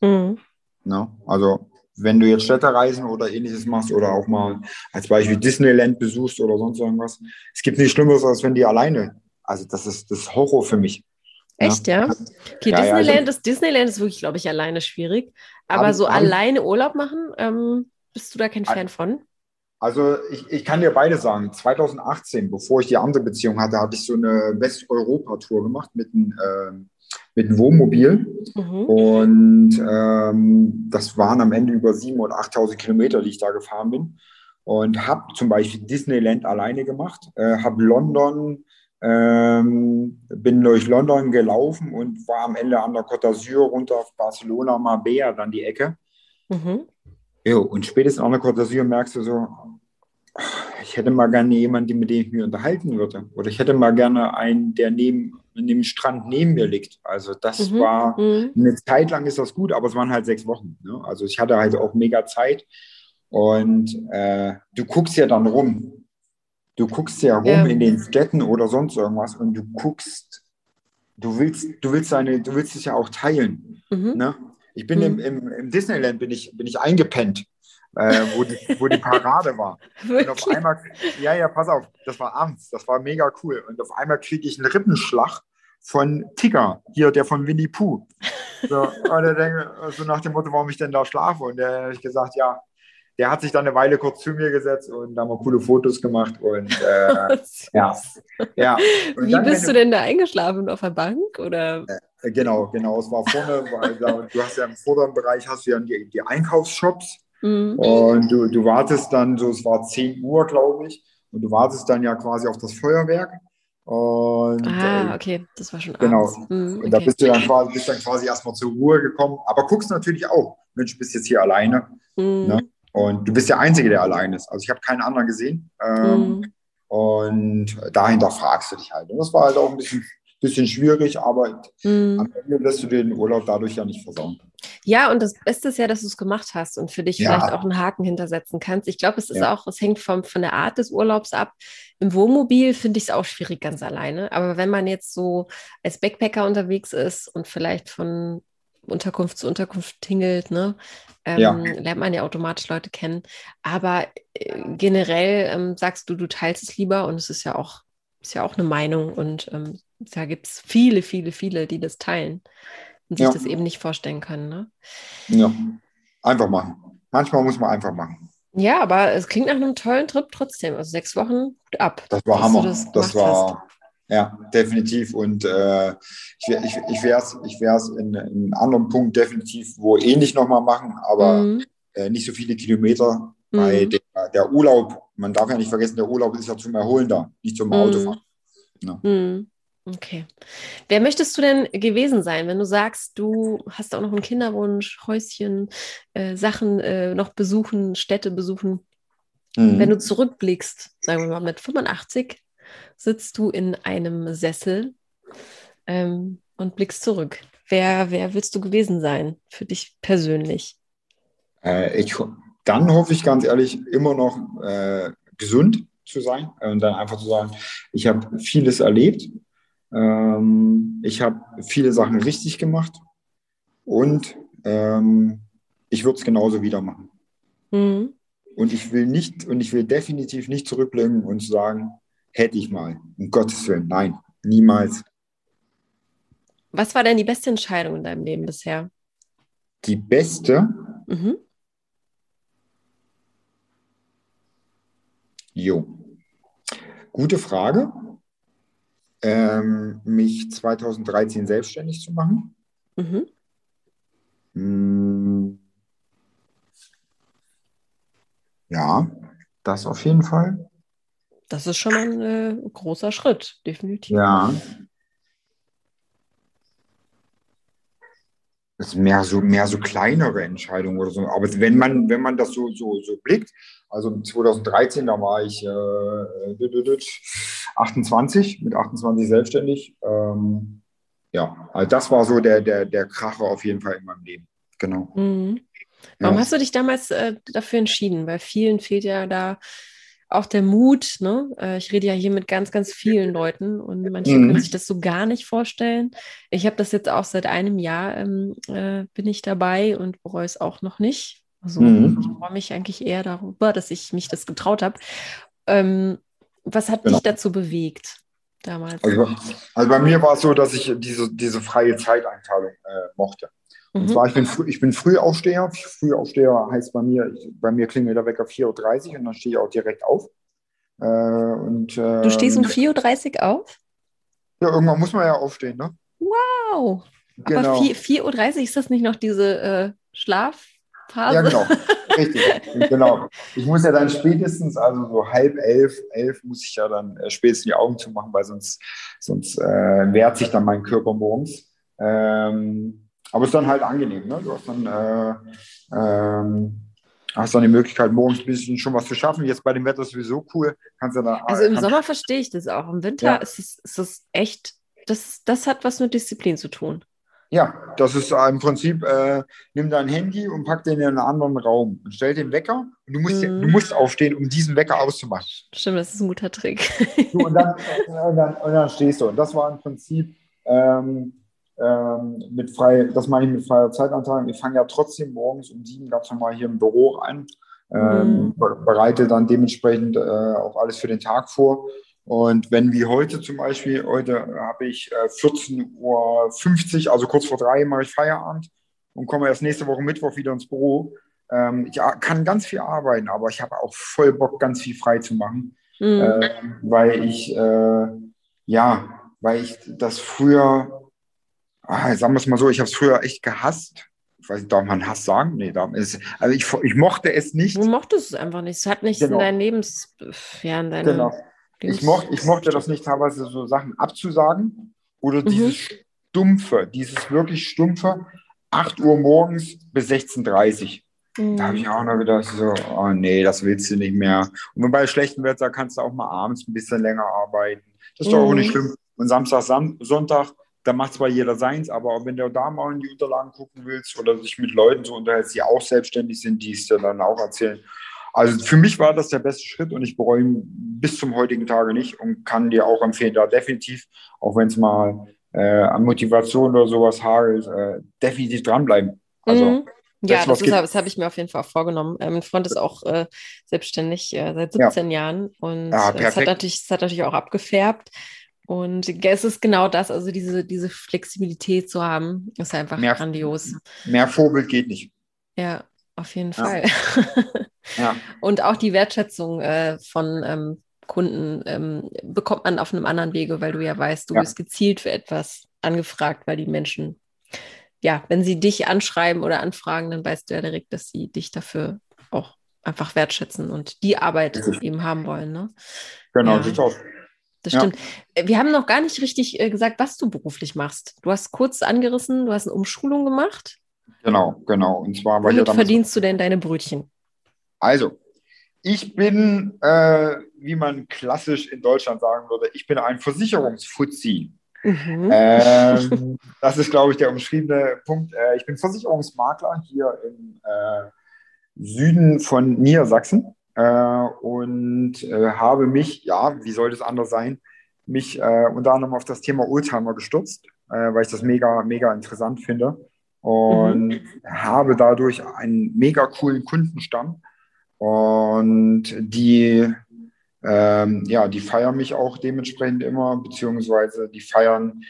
Mhm. Na, also wenn du jetzt Städtereisen oder ähnliches machst oder auch mal als Beispiel Disneyland besuchst oder sonst irgendwas, es gibt nichts Schlimmeres, als wenn die alleine, also das ist Horror für mich. Echt, ja? Okay, ja, Disneyland ist wirklich, glaube ich, alleine schwierig. Aber so alleine Urlaub machen, bist du da kein Fan von? Also ich kann dir beide sagen, 2018, bevor ich die andere Beziehung hatte, habe ich so eine Westeuropa-Tour gemacht mit einem Wohnmobil. Mhm. Und das waren am Ende über 7.000 oder 8.000 Kilometer, die ich da gefahren bin. Und habe zum Beispiel Disneyland alleine gemacht, habe London... bin durch London gelaufen und war am Ende an der Côte d'Azur runter auf Barcelona, Marbella, dann die Ecke. Mhm. Jo, und spätestens an der Côte d'Azur merkst du so, ich hätte mal gerne jemanden, mit dem ich mich unterhalten würde. Oder ich hätte mal gerne einen, der neben dem Strand neben mir liegt. Also das war, eine Zeit lang ist das gut, aber es waren halt 6 Wochen. Ne? Also ich hatte halt auch mega Zeit. Und du guckst ja dann rum. Du guckst ja rum in den Städten oder sonst irgendwas und du willst es ja auch teilen. Mhm. Ne? Ich bin im Disneyland bin ich eingepennt, wo die Parade war. Und auf einmal, pass auf, das war abends, das war mega cool. Und auf einmal kriege ich einen Rippenschlag von Tigger, hier der von Winnie Pooh. So, und er denkt, so nach dem Motto, warum ich denn da schlafe? Und da habe ich gesagt, ja. Der hat sich dann eine Weile kurz zu mir gesetzt und da haben wir coole Fotos gemacht. Und ja. Und wie bist du denn da eingeschlafen? Auf der Bank? Oder? Genau. Es war vorne, weil du hast ja im vorderen Bereich hast du ja die Einkaufsshops. Mhm. Und du wartest dann so, es war 10 Uhr, glaube ich. Und du wartest dann ja quasi auf das Feuerwerk. Und, okay, das war schon abends. Genau. Mhm, und da bist du dann quasi erstmal zur Ruhe gekommen. Aber guckst natürlich auch, Mensch, bist jetzt hier alleine. Mhm. Ne? Und du bist der Einzige, der allein ist. Also ich habe keinen anderen gesehen. Und dahinter fragst du dich halt. Und das war halt auch ein bisschen schwierig, aber am Ende lässt du dir den Urlaub dadurch ja nicht versauen. Ja, und das Beste ist ja, dass du es gemacht hast und für dich vielleicht auch einen Haken hintersetzen kannst. Ich glaube, es ist auch, es hängt von der Art des Urlaubs ab. Im Wohnmobil finde ich es auch schwierig ganz alleine. Aber wenn man jetzt so als Backpacker unterwegs ist und vielleicht von Unterkunft zu Unterkunft tingelt, ne? Lernt man ja automatisch Leute kennen. Aber generell sagst du, du teilst es lieber und es ist ja auch eine Meinung und da gibt es viele, viele, viele, die das teilen und sich das eben nicht vorstellen können. Ne? Ja, einfach machen. Manchmal muss man einfach machen. Ja, aber es klingt nach einem tollen Trip trotzdem. Also 6 Wochen gut ab. Das war Hammer. Das war... Ja, definitiv. Und ich wär's in einem anderen Punkt definitiv wo ähnlich nochmal machen, aber nicht so viele Kilometer, weil der Urlaub, man darf ja nicht vergessen, der Urlaub ist ja zum Erholen da, nicht zum Autofahren. Ja. Okay. Wer möchtest du denn gewesen sein, wenn du sagst, du hast auch noch einen Kinderwunsch, Häuschen, Sachen noch besuchen, Städte besuchen? Mhm. Wenn du zurückblickst, sagen wir mal mit 85, sitzt du in einem Sessel und blickst zurück. Wer willst du gewesen sein für dich persönlich? Dann hoffe ich ganz ehrlich, immer noch gesund zu sein und dann einfach zu sagen, ich habe vieles erlebt, ich habe viele Sachen richtig gemacht und ich würde es genauso wieder machen. Mhm. Und ich will definitiv nicht zurückblicken und sagen, hätte ich mal. Um Gottes Willen, nein, niemals. Was war denn die beste Entscheidung in deinem Leben bisher? Die beste? Mhm. Jo. Gute Frage. Mich 2013 selbstständig zu machen. Mhm. Ja, das auf jeden Fall. Das ist schon ein großer Schritt, definitiv. Ja. Das ist mehr so kleinere Entscheidungen oder so. Aber wenn man das so blickt, also 2013, da war ich 28 selbstständig. Also das war so der Kracher auf jeden Fall in meinem Leben. Genau. Mhm. Warum hast du dich damals dafür entschieden? Weil vielen fehlt ja da auch der Mut, ne? Ich rede ja hier mit ganz, ganz vielen Leuten und manche können sich das so gar nicht vorstellen. Ich habe das jetzt auch seit einem Jahr, bin ich dabei und bereue es auch noch nicht. Also ich freue mich eigentlich eher darüber, dass ich mich das getraut habe. Was hat dich dazu bewegt damals? Also bei mir war es so, dass ich diese freie Zeiteinteilung mochte. Und zwar, ich bin Frühaufsteher. Frühaufsteher heißt bei mir klingelt der Wecker 4.30 Uhr und dann stehe ich auch direkt auf. Du stehst um 4.30 Uhr auf? Ja, irgendwann muss man ja aufstehen, ne? Wow! Genau. Aber 4.30 Uhr, ist das nicht noch diese Schlafphase? Ja, genau. Richtig, genau. Ich muss ja dann spätestens, also so 10:30, 11 muss ich ja dann spätestens die Augen zumachen, weil sonst wehrt sich dann mein Körper morgens. Aber es ist dann halt angenehm, ne? Du hast dann die Möglichkeit, morgens ein bisschen schon was zu schaffen. Jetzt bei dem Wetter ist sowieso cool. Kannst ja dann, also im Sommer verstehe ich das auch. Im Winter ist es echt, das hat was mit Disziplin zu tun. Ja, das ist im Prinzip, nimm dein Handy und pack den in einen anderen Raum und stell den Wecker. Und du musst aufstehen, um diesen Wecker auszumachen. Stimmt, das ist ein guter Trick. So, und dann stehst du. Und das war im Prinzip... das meine ich mit freier Zeitanteilung. Ich fange ja trotzdem morgens um 7 ganz normal hier im Büro an, bereite dann dementsprechend auch alles für den Tag vor. Und wenn wie heute zum Beispiel, heute habe ich 14:50 Uhr, also kurz vor 3 mache ich Feierabend und komme erst nächste Woche Mittwoch wieder ins Büro. Ich kann ganz viel arbeiten, aber ich habe auch voll Bock, ganz viel frei zu machen, weil ich das früher... sagen wir es mal so, ich habe es früher echt gehasst. Ich weiß nicht, darf man Hass sagen? Nee, also ich mochte es nicht. Du mochtest es einfach nicht. Es hat nichts in deinem Ich mochte das nicht, teilweise so Sachen abzusagen oder dieses wirklich stumpfe 8 Uhr morgens bis 16:30 Uhr. Da habe ich auch noch gedacht, so, oh nee, das willst du nicht mehr. Und bei schlechtem Wetter kannst du auch mal abends ein bisschen länger arbeiten. Das ist doch auch nicht schlimm. Und Samstag, Sonntag, da macht zwar jeder seins, aber wenn du da mal in die Unterlagen gucken willst oder dich mit Leuten so unterhältst, die auch selbstständig sind, die es dir dann auch erzählen. Also für mich war das der beste Schritt und ich bereue ihn bis zum heutigen Tage nicht und kann dir auch empfehlen, da definitiv, auch wenn es mal an Motivation oder sowas hagelt, definitiv dranbleiben. Also ja, das habe ich mir auf jeden Fall auch vorgenommen. Mein Freund ist auch selbstständig seit 17 Jahren und es hat natürlich auch abgefärbt. Und es ist genau das, also diese Flexibilität zu haben, ist einfach grandios. Mehr Vorbild geht nicht. Ja, auf jeden Fall. Ja. Und auch die Wertschätzung von Kunden bekommt man auf einem anderen Wege, weil du ja weißt, du bist gezielt für etwas angefragt, weil die Menschen, wenn sie dich anschreiben oder anfragen, dann weißt du ja direkt, dass sie dich dafür auch einfach wertschätzen und die Arbeit eben haben wollen. Ne? Genau, sieht aus. Das stimmt. Ja. Wir haben noch gar nicht richtig gesagt, was du beruflich machst. Du hast kurz angerissen, du hast eine Umschulung gemacht. Genau. Und zwar, weil womit verdienst du denn deine Brötchen? Also, ich bin, wie man klassisch in Deutschland sagen würde, ich bin ein Versicherungsfuzzi. Das ist, glaube ich, der umschriebene Punkt. Ich bin Versicherungsmakler hier im Süden von Niedersachsen. Und habe mich, wie soll das anders sein, unter anderem auf das Thema Oldtimer gestürzt, weil ich das mega, mega interessant finde und habe dadurch einen mega coolen Kundenstamm und die feiern mich auch dementsprechend immer, beziehungsweise die feiern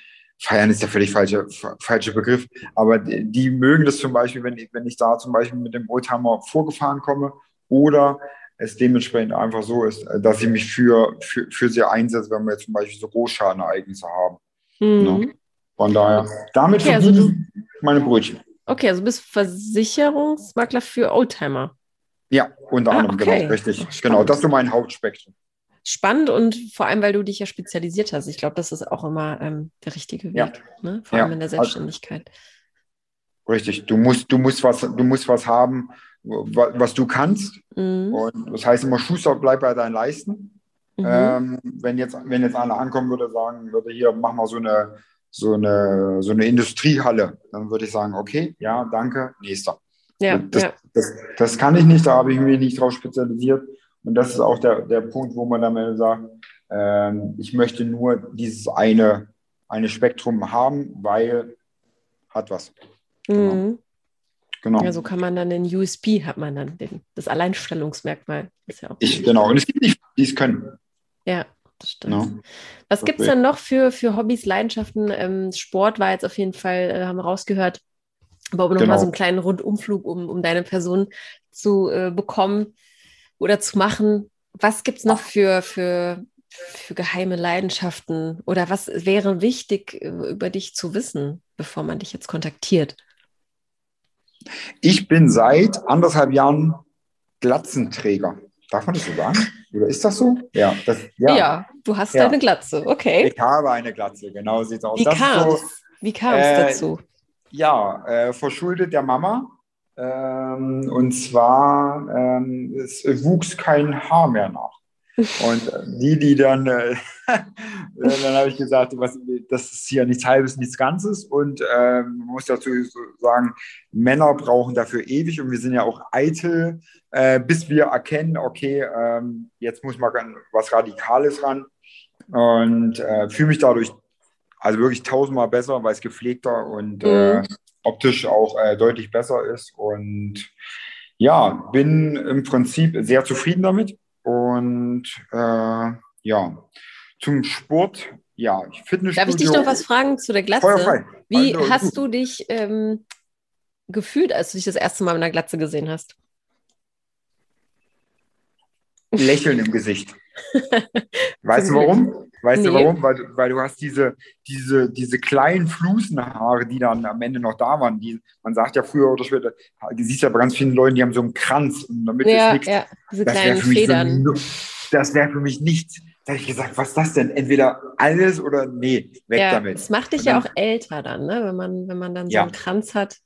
ist der völlig falsche Begriff, aber die mögen das zum Beispiel, wenn ich da zum Beispiel mit dem Oldtimer vorgefahren komme oder es dementsprechend einfach so ist, dass ich mich für sie einsetze, wenn wir jetzt zum Beispiel so Großschadenereignisse haben. Ne? Von daher, damit verdiene ich meine Brötchen. Okay, also du bist Versicherungsmakler für Oldtimer. Ja, unter anderem, genau, richtig. Spannend. Genau, das ist mein Hauptspektrum. Spannend und vor allem, weil du dich ja spezialisiert hast. Ich glaube, das ist auch immer der richtige Weg, ne? Vor allem in der Selbstständigkeit. Also, richtig, du musst was haben, was du kannst. Und das heißt immer, Schuster, bleib bei deinen Leisten. Wenn jetzt einer ankommen würde, sagen würde, hier, mach mal so eine Industriehalle, dann würde ich sagen, okay, ja, danke, nächster. Ja, das kann ich nicht, da habe ich mich nicht drauf spezialisiert. Und das ist auch der Punkt, wo man dann sagt, ich möchte nur dieses eine Spektrum haben, weil hat was. Genau. Mhm. Genau. Ja, so kann man dann den USP, hat man dann das Alleinstellungsmerkmal. Ist ja auch und es gibt nicht, die es können. Ja, das stimmt. Genau. Was gibt es dann noch für Hobbys, Leidenschaften? Sport war jetzt auf jeden Fall, haben wir rausgehört, aber nochmal so einen kleinen Rundumflug, um deine Person zu bekommen oder zu machen. Was gibt es noch für geheime Leidenschaften? Oder was wäre wichtig, über dich zu wissen, bevor man dich jetzt kontaktiert? Ich bin seit 1,5 Jahren Glatzenträger. Darf man das so sagen? Oder ist das so? Ja, du hast eine Glatze, okay. Ich habe eine Glatze, genau sieht es aus. Wie kam es dazu? Ja, verschuldet der Mama. Und zwar es wuchs kein Haar mehr nach. Und die dann, dann habe ich gesagt, das ist hier nichts Halbes, nichts Ganzes. Und man muss dazu sagen, Männer brauchen dafür ewig. Und wir sind ja auch eitel, bis wir erkennen, okay, jetzt muss mal was Radikales ran. Und fühle mich dadurch also wirklich 1000-mal besser, weil es gepflegter und optisch auch deutlich besser ist. Und ja, bin im Prinzip sehr zufrieden damit. Und zum Sport, ich Fitnessstudio. Darf ich dich noch was fragen zu der Glatze? Feuerfrei. Wie hast du dich gefühlt, als du dich das erste Mal mit einer Glatze gesehen hast? Lächeln im Gesicht. Weißt du warum? Weil du hast diese kleinen Flusenhaare, die dann am Ende noch da waren. Man sagt ja früher oder später, du siehst ja bei ganz vielen Leuten, die haben so einen Kranz. Und damit ist nichts. Ja, diese kleinen Federn. Das wäre für mich nichts. Da habe ich gesagt, was ist das denn? Entweder alles oder nee, weg damit. Das macht dich ja auch älter dann, ne? wenn man dann so einen Kranz hat.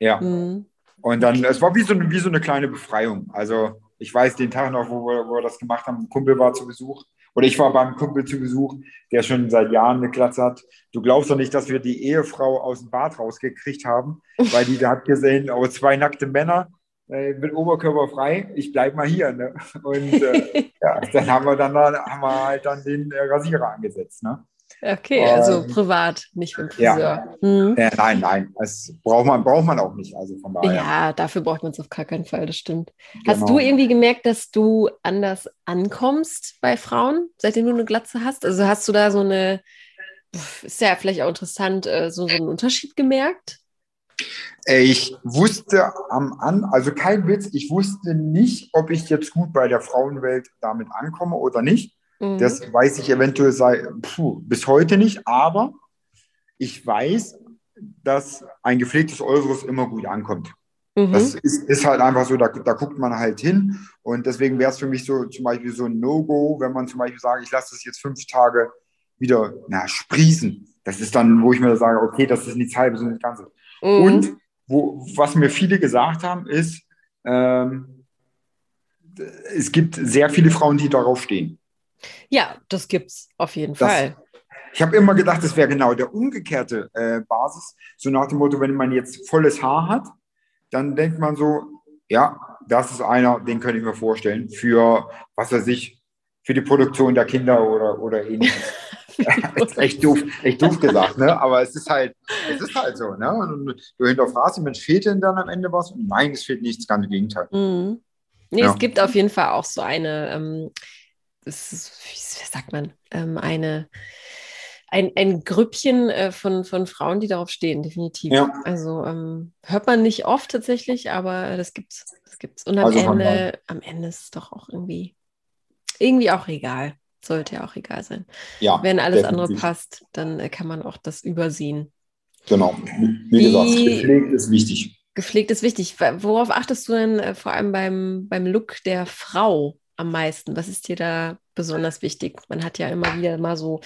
Ja. Mhm. Und dann, es war wie so eine kleine Befreiung. Also ich weiß den Tag noch, wo wir das gemacht haben. Ein Kumpel war zu Besuch. Oder ich war beim Kumpel zu Besuch, der schon seit Jahren eine Glatze hat. Du glaubst doch nicht, dass wir die Ehefrau aus dem Bad rausgekriegt haben, weil die hat gesehen, aber 2 nackte Männer mit Oberkörper frei. Ich bleib mal hier. Ne? Und dann haben wir halt dann den Rasierer angesetzt. Ne? Okay, also privat, nicht im Friseur. Ja. Mhm. Nein, das braucht man auch nicht. Also von daher. Ja, dafür braucht man es auf gar keinen Fall, das stimmt. Genau. Hast du irgendwie gemerkt, dass du anders ankommst bei Frauen, seitdem du eine Glatze hast? Also hast du da so eine, ist ja vielleicht auch interessant, so einen Unterschied gemerkt? Ich wusste also kein Witz, ich wusste nicht, ob ich jetzt gut bei der Frauenwelt damit ankomme oder nicht. Das weiß ich eventuell bis heute nicht, aber ich weiß, dass ein gepflegtes Äußeres immer gut ankommt. Mhm. Das ist halt einfach so, da guckt man halt hin und deswegen wäre es für mich so zum Beispiel so ein No-Go, wenn man zum Beispiel sagt, ich lasse das jetzt 5 Tage wieder sprießen. Das ist dann, wo ich mir sage, okay, das ist nichts Halbes und nichts Ganzes. Mhm. Und was mir viele gesagt haben, ist, es gibt sehr viele Frauen, die darauf stehen. Ja, das gibt's auf jeden Fall. Ich habe immer gedacht, das wäre genau der umgekehrte Basis. So nach dem Motto, wenn man jetzt volles Haar hat, dann denkt man so, ja, das ist einer, den könnte ich mir vorstellen für, was weiß ich, für die Produktion der Kinder oder ähnliches. Das ist echt doof gesagt, ne? Aber es ist halt so, ne? Und du hinterfragst, Mensch, fehlt denn dann am Ende was? Und nein, es fehlt nichts, ganz im Gegenteil. Mhm. Nee, es gibt auf jeden Fall auch so eine... wie sagt man, ein Grüppchen von Frauen, die darauf stehen, definitiv. Ja. Also hört man nicht oft tatsächlich, aber das gibt's. Und am Ende ist es doch auch irgendwie auch egal. Sollte ja auch egal sein. Ja, wenn alles definitiv andere passt, dann kann man auch das übersehen. Genau. Wie gesagt, gepflegt ist wichtig. Gepflegt ist wichtig. Worauf achtest du denn vor allem beim Look der Frau am meisten? Was ist dir da besonders wichtig? Man hat ja immer wieder mal so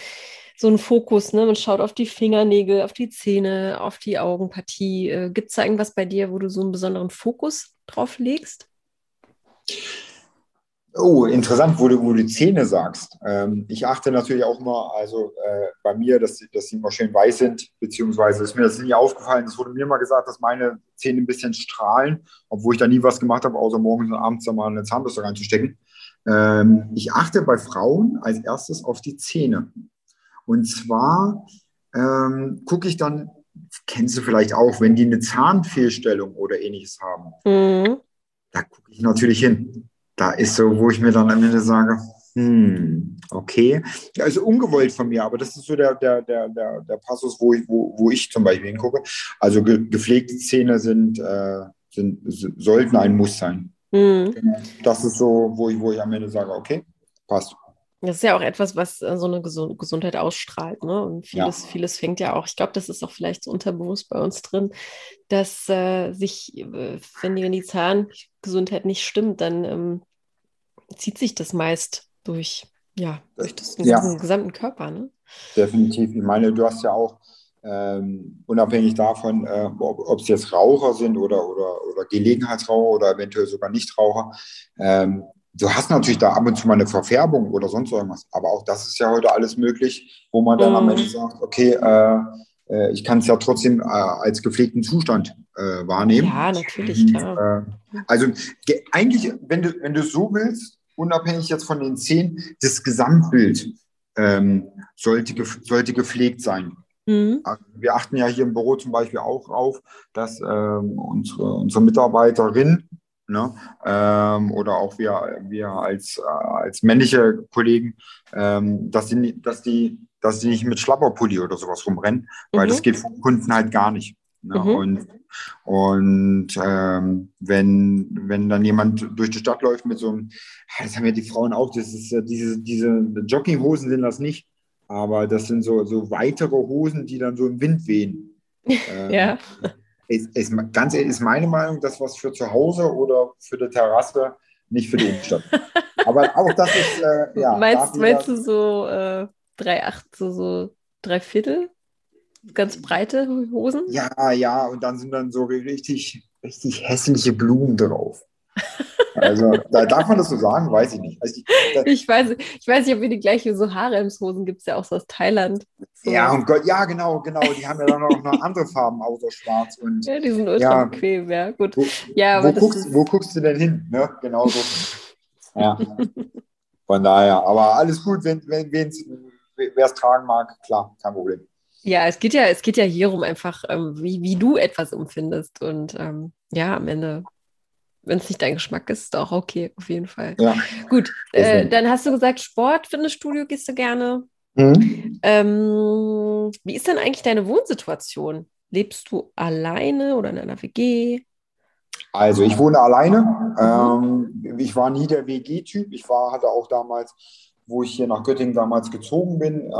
einen Fokus, ne? Man schaut auf die Fingernägel, auf die Zähne, auf die Augenpartie. Gibt es da irgendwas bei dir, wo du so einen besonderen Fokus drauf legst? Oh, interessant, wo du Zähne sagst. Ich achte natürlich auch immer, also bei mir, dass sie immer schön weiß sind, beziehungsweise ist mir das nie aufgefallen. Es wurde mir mal gesagt, dass meine Zähne ein bisschen strahlen, obwohl ich da nie was gemacht habe, außer morgens und abends da mal eine Zahnbürste reinzustecken. Ich achte bei Frauen als erstes auf die Zähne. Und zwar gucke ich dann, kennst du vielleicht auch, wenn die eine Zahnfehlstellung oder ähnliches haben, da gucke ich natürlich hin. Da ist so, wo ich mir dann am Ende sage, okay. Also ungewollt von mir, aber das ist so der Passus, wo ich zum Beispiel hingucke. Also gepflegte Zähne sollten ein Muss sein. Mhm. Das ist so, wo ich am Ende sage, okay, passt. Das ist ja auch etwas, was so eine Gesundheit ausstrahlt, ne? Und vieles fängt ja auch, ich glaube, das ist auch vielleicht so unterbewusst bei uns drin, dass wenn die Zahngesundheit nicht stimmt, dann zieht sich das meist durch den gesamten Körper, ne? Definitiv. Ich meine, du hast ja auch, unabhängig davon, ob es jetzt Raucher sind oder Gelegenheitsraucher oder eventuell sogar Nichtraucher, du hast natürlich da ab und zu mal eine Verfärbung oder sonst irgendwas, aber auch das ist ja heute alles möglich, wo man dann am Ende sagt, okay, ich kann es ja trotzdem als gepflegten Zustand wahrnehmen. Ja, natürlich, klar. Also eigentlich, wenn du so willst, unabhängig jetzt von den Zähnen, das Gesamtbild sollte gepflegt sein. Mhm. Wir achten ja hier im Büro zum Beispiel auch auf, dass unsere Mitarbeiterin, ne? Oder auch wir als männliche Kollegen, dass die nicht mit Schlapperpulli oder sowas rumrennen, weil das geht vom Kunden halt gar nicht. Ne? Mhm. Und wenn dann jemand durch die Stadt läuft mit so einem, das haben ja die Frauen auch, das ist diese Jogginghosen sind das nicht, aber das sind so weitere Hosen, die dann so im Wind wehen. Ja. Ganz ehrlich, ist meine Meinung, das was für zu Hause oder für die Terrasse, nicht für die Innenstadt. Aber auch das ist, Meinst du so 3/8, so 3/4? Ganz breite Hosen? Ja, und dann sind dann so richtig, richtig hässliche Blumen drauf. Also, da darf man das so sagen? Weiß ich nicht. Also ich weiß nicht, ob wir die gleichen so Haremshosen gibt es ja auch so aus Thailand. So. Ja, und Gott, ja, genau. Die haben ja dann auch noch andere Farben außer schwarz. Und, ja, die sind ultra bequem, ja, gut. Wo guckst du denn hin? Ne? Genau so. Ja. Von daher, aber alles gut, wer es tragen mag, klar, kein Problem. Ja, es geht ja hierum einfach, wie du etwas empfindest und am Ende. Wenn es nicht dein Geschmack ist, ist auch okay, auf jeden Fall. Ja. Gut, dann hast du gesagt, Sport, Fitnessstudio gehst du gerne. Mhm. Wie ist denn eigentlich deine Wohnsituation? Lebst du alleine oder in einer WG? Also ich wohne alleine. Ich war nie der WG-Typ. Ich hatte auch damals, wo ich hier nach Göttingen damals gezogen bin,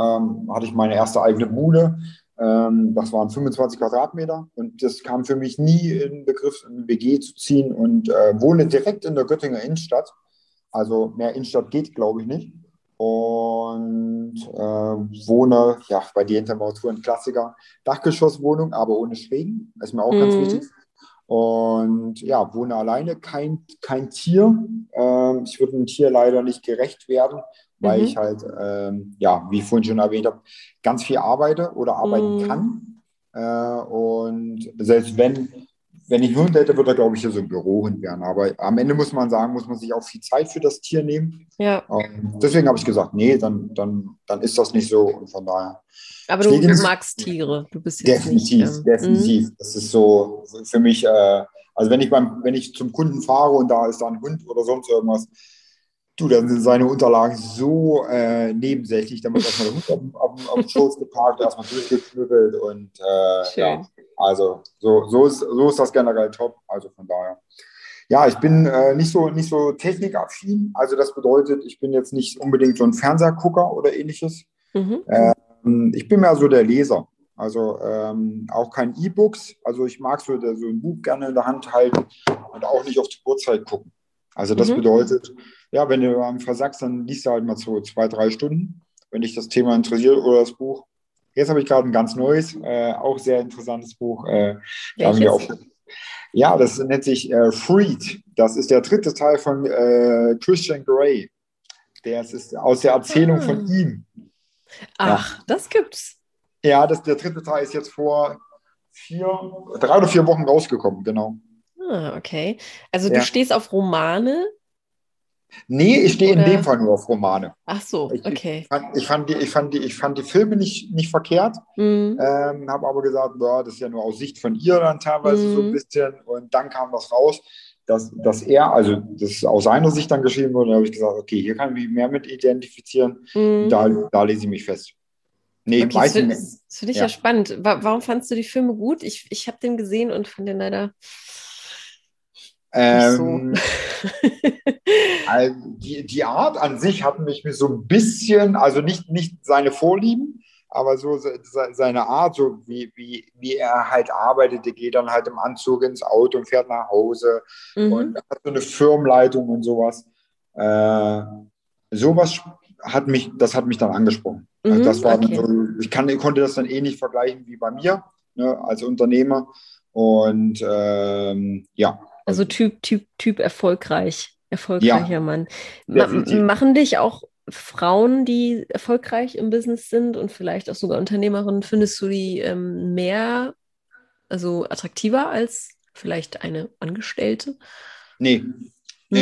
hatte ich meine erste eigene Bude. Das waren 25 Quadratmeter und das kam für mich nie in den Begriff, in eine WG zu ziehen und wohne direkt in der Göttinger Innenstadt. Also mehr Innenstadt geht, glaube ich, nicht. Und wohne, bei den Temperaturen Klassiker, Dachgeschosswohnung, aber ohne Schrägen, ist mir auch ganz wichtig. Und ja, wohne alleine, kein Tier. Ich würde einem Tier leider nicht gerecht werden, weil ich halt, wie ich vorhin schon erwähnt habe, ganz viel arbeite oder arbeiten kann. Und selbst wenn ich einen Hund hätte, würde er, glaube ich, hier so ein Bürohund werden. Aber am Ende muss man sagen, muss man sich auch viel Zeit für das Tier nehmen. Ja. Deswegen habe ich gesagt, nee, dann ist das nicht so. Und von daher. Aber du magst Tiere. Du bist jetzt definitiv. Das ist so für mich, also wenn ich zum Kunden fahre und da ist da ein Hund oder sonst irgendwas, dann sind seine Unterlagen so nebensächlich, damit erstmal der Hund auf den Schoß geparkt, erstmal durchgeknüppelt und also so ist das generell top, also von daher. Ja, ich bin nicht so technikaffin, also das bedeutet, ich bin jetzt nicht unbedingt so ein Fernsehgucker oder ähnliches. Mhm. Ich bin mehr so der Leser, also auch kein E-Books, also ich mag so ein Buch gerne in der Hand halten und auch nicht auf die Uhrzeit gucken. Also das bedeutet, wenn du am versackst, dann liest du halt mal so 2-3 Stunden, wenn dich das Thema interessiert oder das Buch. Jetzt habe ich gerade ein ganz neues, auch sehr interessantes Buch. Das nennt sich Freed. Das ist der dritte Teil von Christian Grey. Das ist aus der Erzählung von ihm. Ach, ja. Das gibt's. Ja, der dritte Teil ist jetzt vor 3 oder 4 Wochen rausgekommen, genau. Ah, okay. Also du stehst auf Romane? Nee, ich stehe in dem Fall nur auf Romane. Ach so, okay. Ich fand die Filme nicht verkehrt, habe aber gesagt, boah, das ist ja nur aus Sicht von ihr dann teilweise so ein bisschen. Und dann kam was raus, dass er, also das aus seiner Sicht dann geschrieben wurde, da habe ich gesagt, okay, hier kann ich mich mehr mit identifizieren, da lese ich mich fest. Nee, okay, das finde ich ja spannend. Warum fandst du die Filme gut? Ich habe den gesehen und fand den leider... Also die Art an sich hat mich so ein bisschen, also nicht seine Vorlieben, aber so seine Art, so wie er halt arbeitet, der geht dann halt im Anzug ins Auto und fährt nach Hause und hat so eine Firmenleitung und sowas. Das hat mich dann angesprochen. Also das war so, ich konnte das dann nicht vergleichen wie bei mir, ne, als Unternehmer. Und Also Typ erfolgreicher Mann. Machen dich auch Frauen, die erfolgreich im Business sind und vielleicht auch sogar Unternehmerinnen, findest du die mehr, also attraktiver als vielleicht eine Angestellte? Nee,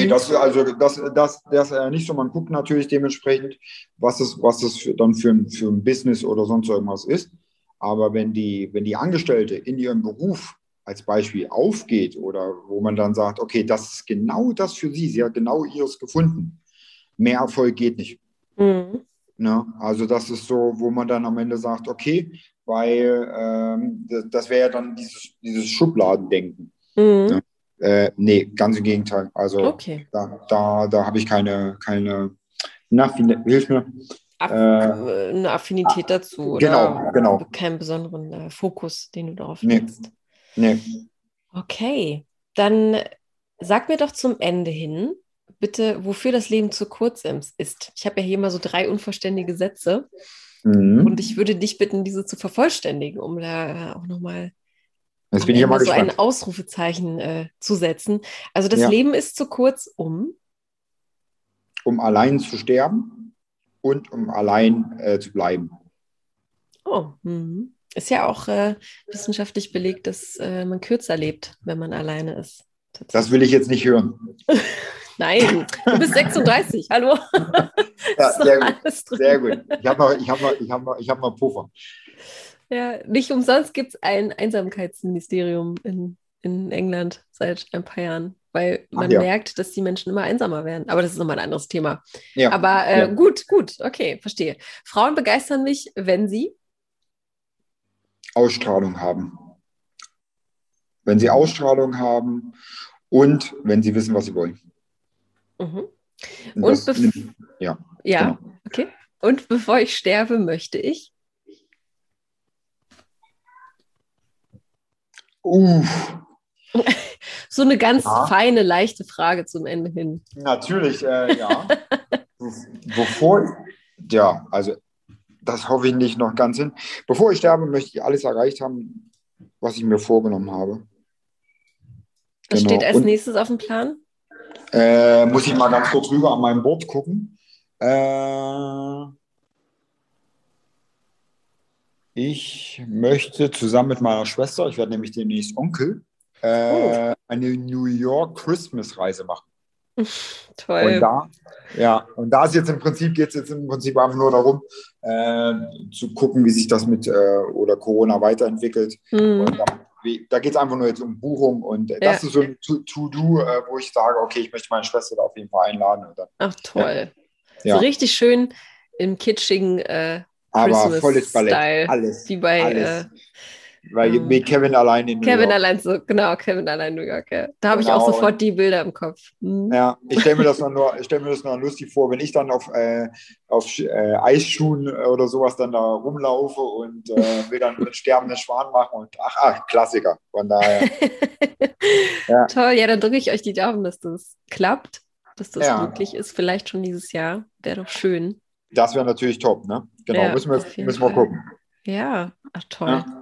das nicht so. Man guckt natürlich dementsprechend, was es dann für ein Business oder sonst irgendwas ist. Aber wenn die Angestellte in ihrem Beruf als Beispiel aufgeht oder wo man dann sagt, okay, das ist genau das für sie, sie hat genau ihres gefunden. Mehr Erfolg geht nicht. Ne? Also das ist so, wo man dann am Ende sagt, okay, weil das wäre ja dann dieses Schubladendenken. Ne? Nee, ganz im Gegenteil. Also da habe ich keine hilf mir. Eine Affinität dazu. Genau. Keinen besonderen Fokus, den du darauf legst. Nee. Okay, dann sag mir doch zum Ende hin, bitte, wofür das Leben zu kurz ist. Ich habe ja hier mal so 3 unvollständige Sätze und ich würde dich bitten, diese zu vervollständigen, um da auch nochmal so ein Ausrufezeichen zu setzen. Also das Leben ist zu kurz, um allein zu sterben und um allein zu bleiben. Oh, Ist ja auch wissenschaftlich belegt, dass man kürzer lebt, wenn man alleine ist. Das will ich jetzt nicht hören. Nein, du bist 36, hallo. Ja, sehr gut. Ich hab noch Puffer. Ja, nicht umsonst gibt es ein Einsamkeitsministerium in England seit ein paar Jahren, weil man merkt, dass die Menschen immer einsamer werden. Aber das ist nochmal ein anderes Thema. Ja. Aber gut, okay, verstehe. Frauen begeistern mich, wenn sie Ausstrahlung haben. Wenn sie Ausstrahlung haben und wenn sie wissen, was sie wollen. Und bevor ich sterbe, möchte ich? So eine ganz feine, leichte Frage zum Ende hin. Natürlich, das hoffe ich nicht noch ganz hin. Bevor ich sterbe, möchte ich alles erreicht haben, was ich mir vorgenommen habe. Was steht als nächstes auf dem Plan? Muss ich mal ganz kurz rüber an meinem Board gucken. Ich möchte zusammen mit meiner Schwester, ich werde nämlich demnächst Onkel, eine New York Christmas-Reise machen. Toll. Und da ist jetzt im Prinzip, einfach nur darum, zu gucken, wie sich das mit oder Corona weiterentwickelt. Und da geht es einfach nur jetzt um Buchung und das ist so ein To-Do, wo ich sage, okay, ich möchte meine Schwester da auf jeden Fall einladen. Und dann, ach toll. So richtig schön im kitschigen Christmas-Style. Aber volles Ballett, alles. Wie bei... Alles. Mit Kevin allein in New York. Kevin allein in New York. Ja. Da habe ich auch sofort die Bilder im Kopf. Ja, ich stelle mir das nur lustig vor, wenn ich dann auf Eisschuhen oder sowas dann da rumlaufe und will dann einen sterbenden Schwan machen und Klassiker. Von daher. Toll, dann drücke ich euch die Daumen, dass das klappt, dass das möglich ist, vielleicht schon dieses Jahr. Wäre doch schön. Das wäre natürlich top, ne? Genau, müssen wir gucken. Ja, toll. Ja.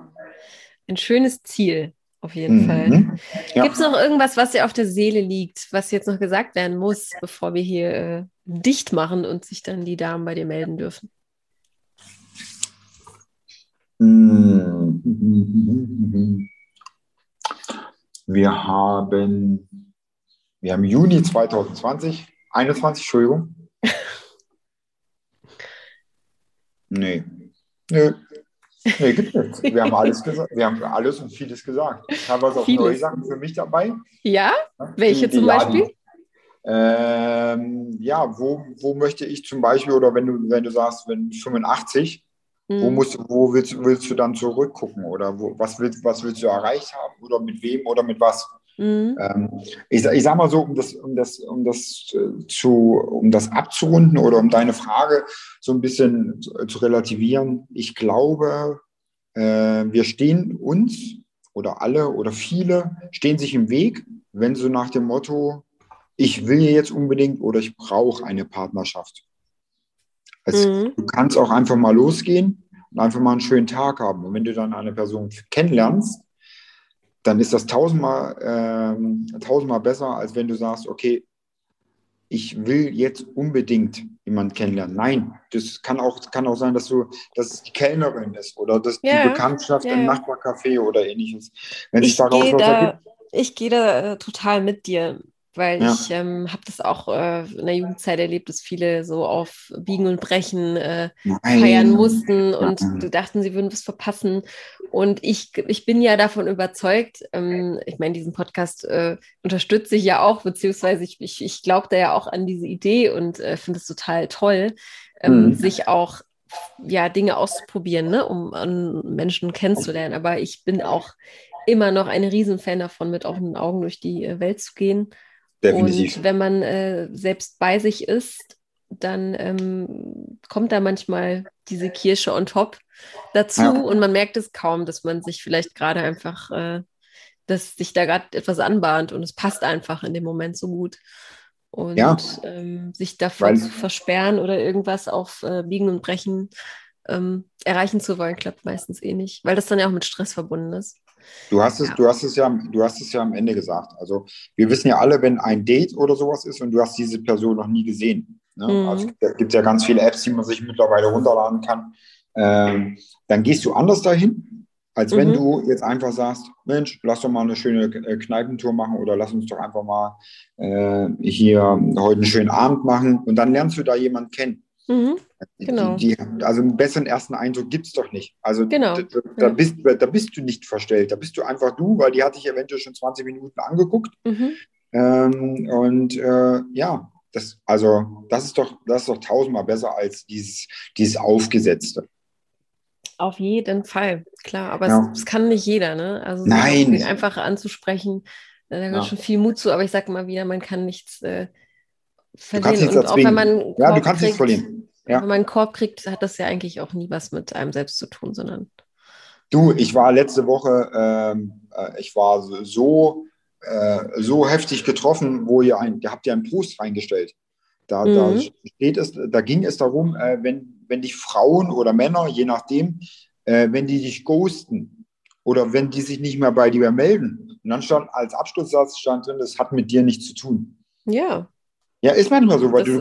Ein schönes Ziel. auf jeden Fall. Ja. Gibt es noch irgendwas, was dir auf der Seele liegt, was jetzt noch gesagt werden muss, bevor wir hier dicht machen und sich dann die Damen bei dir melden dürfen? Wir haben Juni 2021, Entschuldigung. Nee, gibt nichts. Wir haben alles und vieles gesagt. Teilweise auch neue Sachen für mich dabei. Ja? Welche zum Beispiel? Wo möchte ich zum Beispiel, oder wenn du sagst, wenn 85, wo willst du dann zurückgucken? Oder was willst du erreicht haben? Oder mit wem? Oder mit was? Ich sag mal so, um das abzurunden oder um deine Frage so ein bisschen zu relativieren. Ich glaube, wir stehen uns oder alle oder viele stehen sich im Weg, wenn so nach dem Motto, ich will jetzt unbedingt oder ich brauche eine Partnerschaft. Du kannst auch einfach mal losgehen und einfach mal einen schönen Tag haben. Und wenn du dann eine Person kennenlernst, dann ist das tausendmal besser, als wenn du sagst, okay, ich will jetzt unbedingt jemanden kennenlernen. Nein, das kann auch sein, dass es die Kellnerin ist oder dass die Bekanntschaft im Nachbarcafé oder ähnliches. Ich gehe da total mit dir, weil ich habe das auch in der Jugendzeit erlebt, dass viele so auf Biegen und Brechen feiern mussten und dachten, sie würden was verpassen. Und ich bin ja davon überzeugt, ich meine, diesen Podcast unterstütze ich ja auch, beziehungsweise ich glaube da ja auch an diese Idee und finde es total toll, sich auch Dinge auszuprobieren, ne, um Menschen kennenzulernen. Aber ich bin auch immer noch ein Riesenfan davon, mit offenen Augen durch die Welt zu gehen. Definitiv. Und wenn man selbst bei sich ist, dann kommt da manchmal diese Kirsche on top dazu und man merkt es kaum, dass man sich vielleicht gerade einfach, dass sich da gerade etwas anbahnt und es passt einfach in dem Moment so gut. Und sich davon zu versperren oder irgendwas auf Biegen und Brechen erreichen zu wollen, klappt meistens eh nicht, weil das dann ja auch mit Stress verbunden ist. Du hast es ja am Ende gesagt. Also wir wissen ja alle, wenn ein Date oder sowas ist und du hast diese Person noch nie gesehen. Ne? Also da gibt es ja ganz viele Apps, die man sich mittlerweile runterladen kann. Dann gehst du anders dahin, als wenn du jetzt einfach sagst, Mensch, lass doch mal eine schöne Kneipentour machen oder lass uns doch einfach mal hier heute einen schönen Abend machen und dann lernst du da jemanden kennen. Genau. Also einen besseren ersten Eindruck gibt es doch nicht. Also da bist du nicht verstellt, da bist du einfach du, weil die hatte ich eventuell schon 20 Minuten angeguckt. Das ist doch tausendmal besser als dieses Aufgesetzte. Auf jeden Fall, klar, aber es kann nicht jeder, ne? Also nein. Einfach anzusprechen, da gehört schon viel Mut zu, aber ich sage mal wieder, man kann nichts verlieren. Und auch wenn man nichts verlieren. Ja. Wenn man einen Korb kriegt, hat das ja eigentlich auch nie was mit einem selbst zu tun, sondern... Du, ich war letzte Woche, so heftig getroffen, habt ihr einen Post reingestellt. Da ging es darum, wenn dich Frauen oder Männer, je nachdem, wenn die dich ghosten oder wenn die sich nicht mehr bei dir melden. Und dann stand als Abschlusssatz drin, das hat mit dir nichts zu tun. Ja. Ja, ist manchmal so, weil du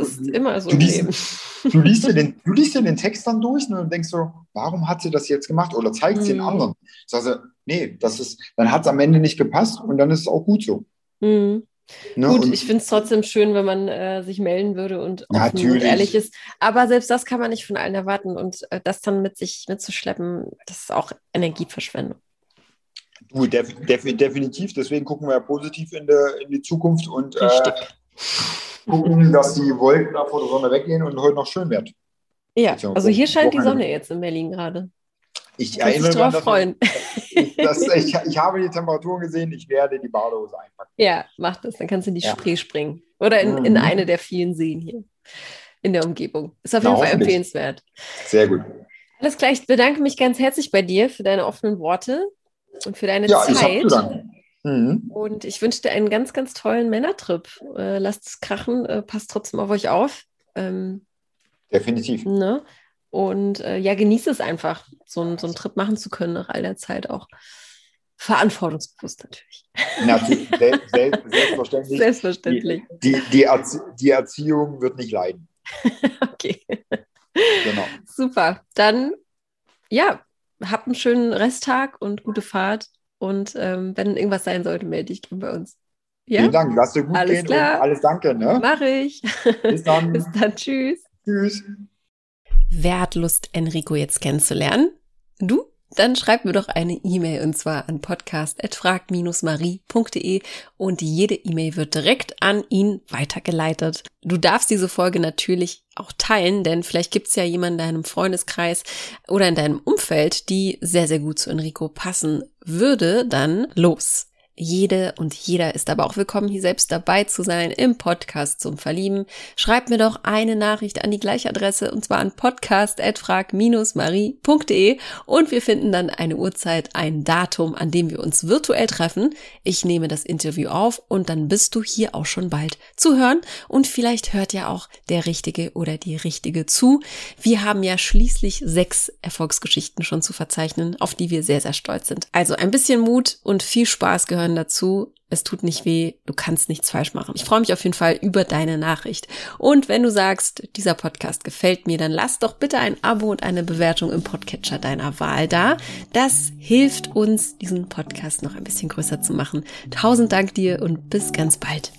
liest dir den Text dann durch, ne, und denkst so, warum hat sie das jetzt gemacht? Oder zeigt sie den anderen. Sagst du, nee, dann hat es am Ende nicht gepasst und dann ist es auch gut so. Ne? Gut, ich finde es trotzdem schön, wenn man sich melden würde und offen und ehrlich ist. Aber selbst das kann man nicht von allen erwarten und das dann mit sich mitzuschleppen, das ist auch Energieverschwendung. Du, definitiv, deswegen gucken wir ja positiv in die Zukunft und gucken, dass die Wolken da vor der Sonne weggehen und heute noch schön wird. Ja, also hier scheint die Sonne jetzt in Berlin gerade. Ich erinnere mich darauf freuen. Ich habe die Temperaturen gesehen, ich werde die Badehose einpacken. Ja, mach das, dann kannst du in die Spree springen. Oder in eine der vielen Seen hier in der Umgebung. Ist auf jeden Fall empfehlenswert. Sehr gut. Alles klar, ich bedanke mich ganz herzlich bei dir für deine offenen Worte und für deine Zeit. Ja, ich habe zu danken. Und ich wünsche dir einen ganz, ganz tollen Männertrip. Lasst es krachen, passt trotzdem auf euch auf. Definitiv. Ne? Und genießt es einfach, so einen Trip machen zu können nach all der Zeit auch. Verantwortungsbewusst natürlich. Natürlich, selbstverständlich. Selbstverständlich. Die Erziehung wird nicht leiden. Okay. Genau. Super. Dann, ja, habt einen schönen Resttag und gute Fahrt. Und wenn irgendwas sein sollte, melde dich bei uns. Ja? Vielen Dank. Lass dir gut alles gehen. Klar. Und alles danke. Ne? Mach ich. Bis dann. Bis dann. Tschüss. Tschüss. Wer hat Lust, Enrico jetzt kennenzulernen? Du? Dann schreib mir doch eine E-Mail und zwar an podcast@frag-marie.de und jede E-Mail wird direkt an ihn weitergeleitet. Du darfst diese Folge natürlich auch teilen, denn vielleicht gibt es ja jemanden in deinem Freundeskreis oder in deinem Umfeld, die sehr, sehr gut zu Enrico passen würde, dann los! Jede und jeder ist aber auch willkommen, hier selbst dabei zu sein im Podcast zum Verlieben. Schreibt mir doch eine Nachricht an die gleiche Adresse und zwar an podcast@frag-marie.de und wir finden dann eine Uhrzeit, ein Datum, an dem wir uns virtuell treffen. Ich nehme das Interview auf und dann bist du hier auch schon bald zu hören und vielleicht hört ja auch der Richtige oder die Richtige zu. Wir haben ja schließlich 6 Erfolgsgeschichten schon zu verzeichnen, auf die wir sehr, sehr stolz sind. Also ein bisschen Mut und viel Spaß gehört dazu. Es tut nicht weh, du kannst nichts falsch machen. Ich freue mich auf jeden Fall über deine Nachricht. Und wenn du sagst, dieser Podcast gefällt mir, dann lass doch bitte ein Abo und eine Bewertung im Podcatcher deiner Wahl da. Das hilft uns, diesen Podcast noch ein bisschen größer zu machen. 1000 Dank dir und bis ganz bald.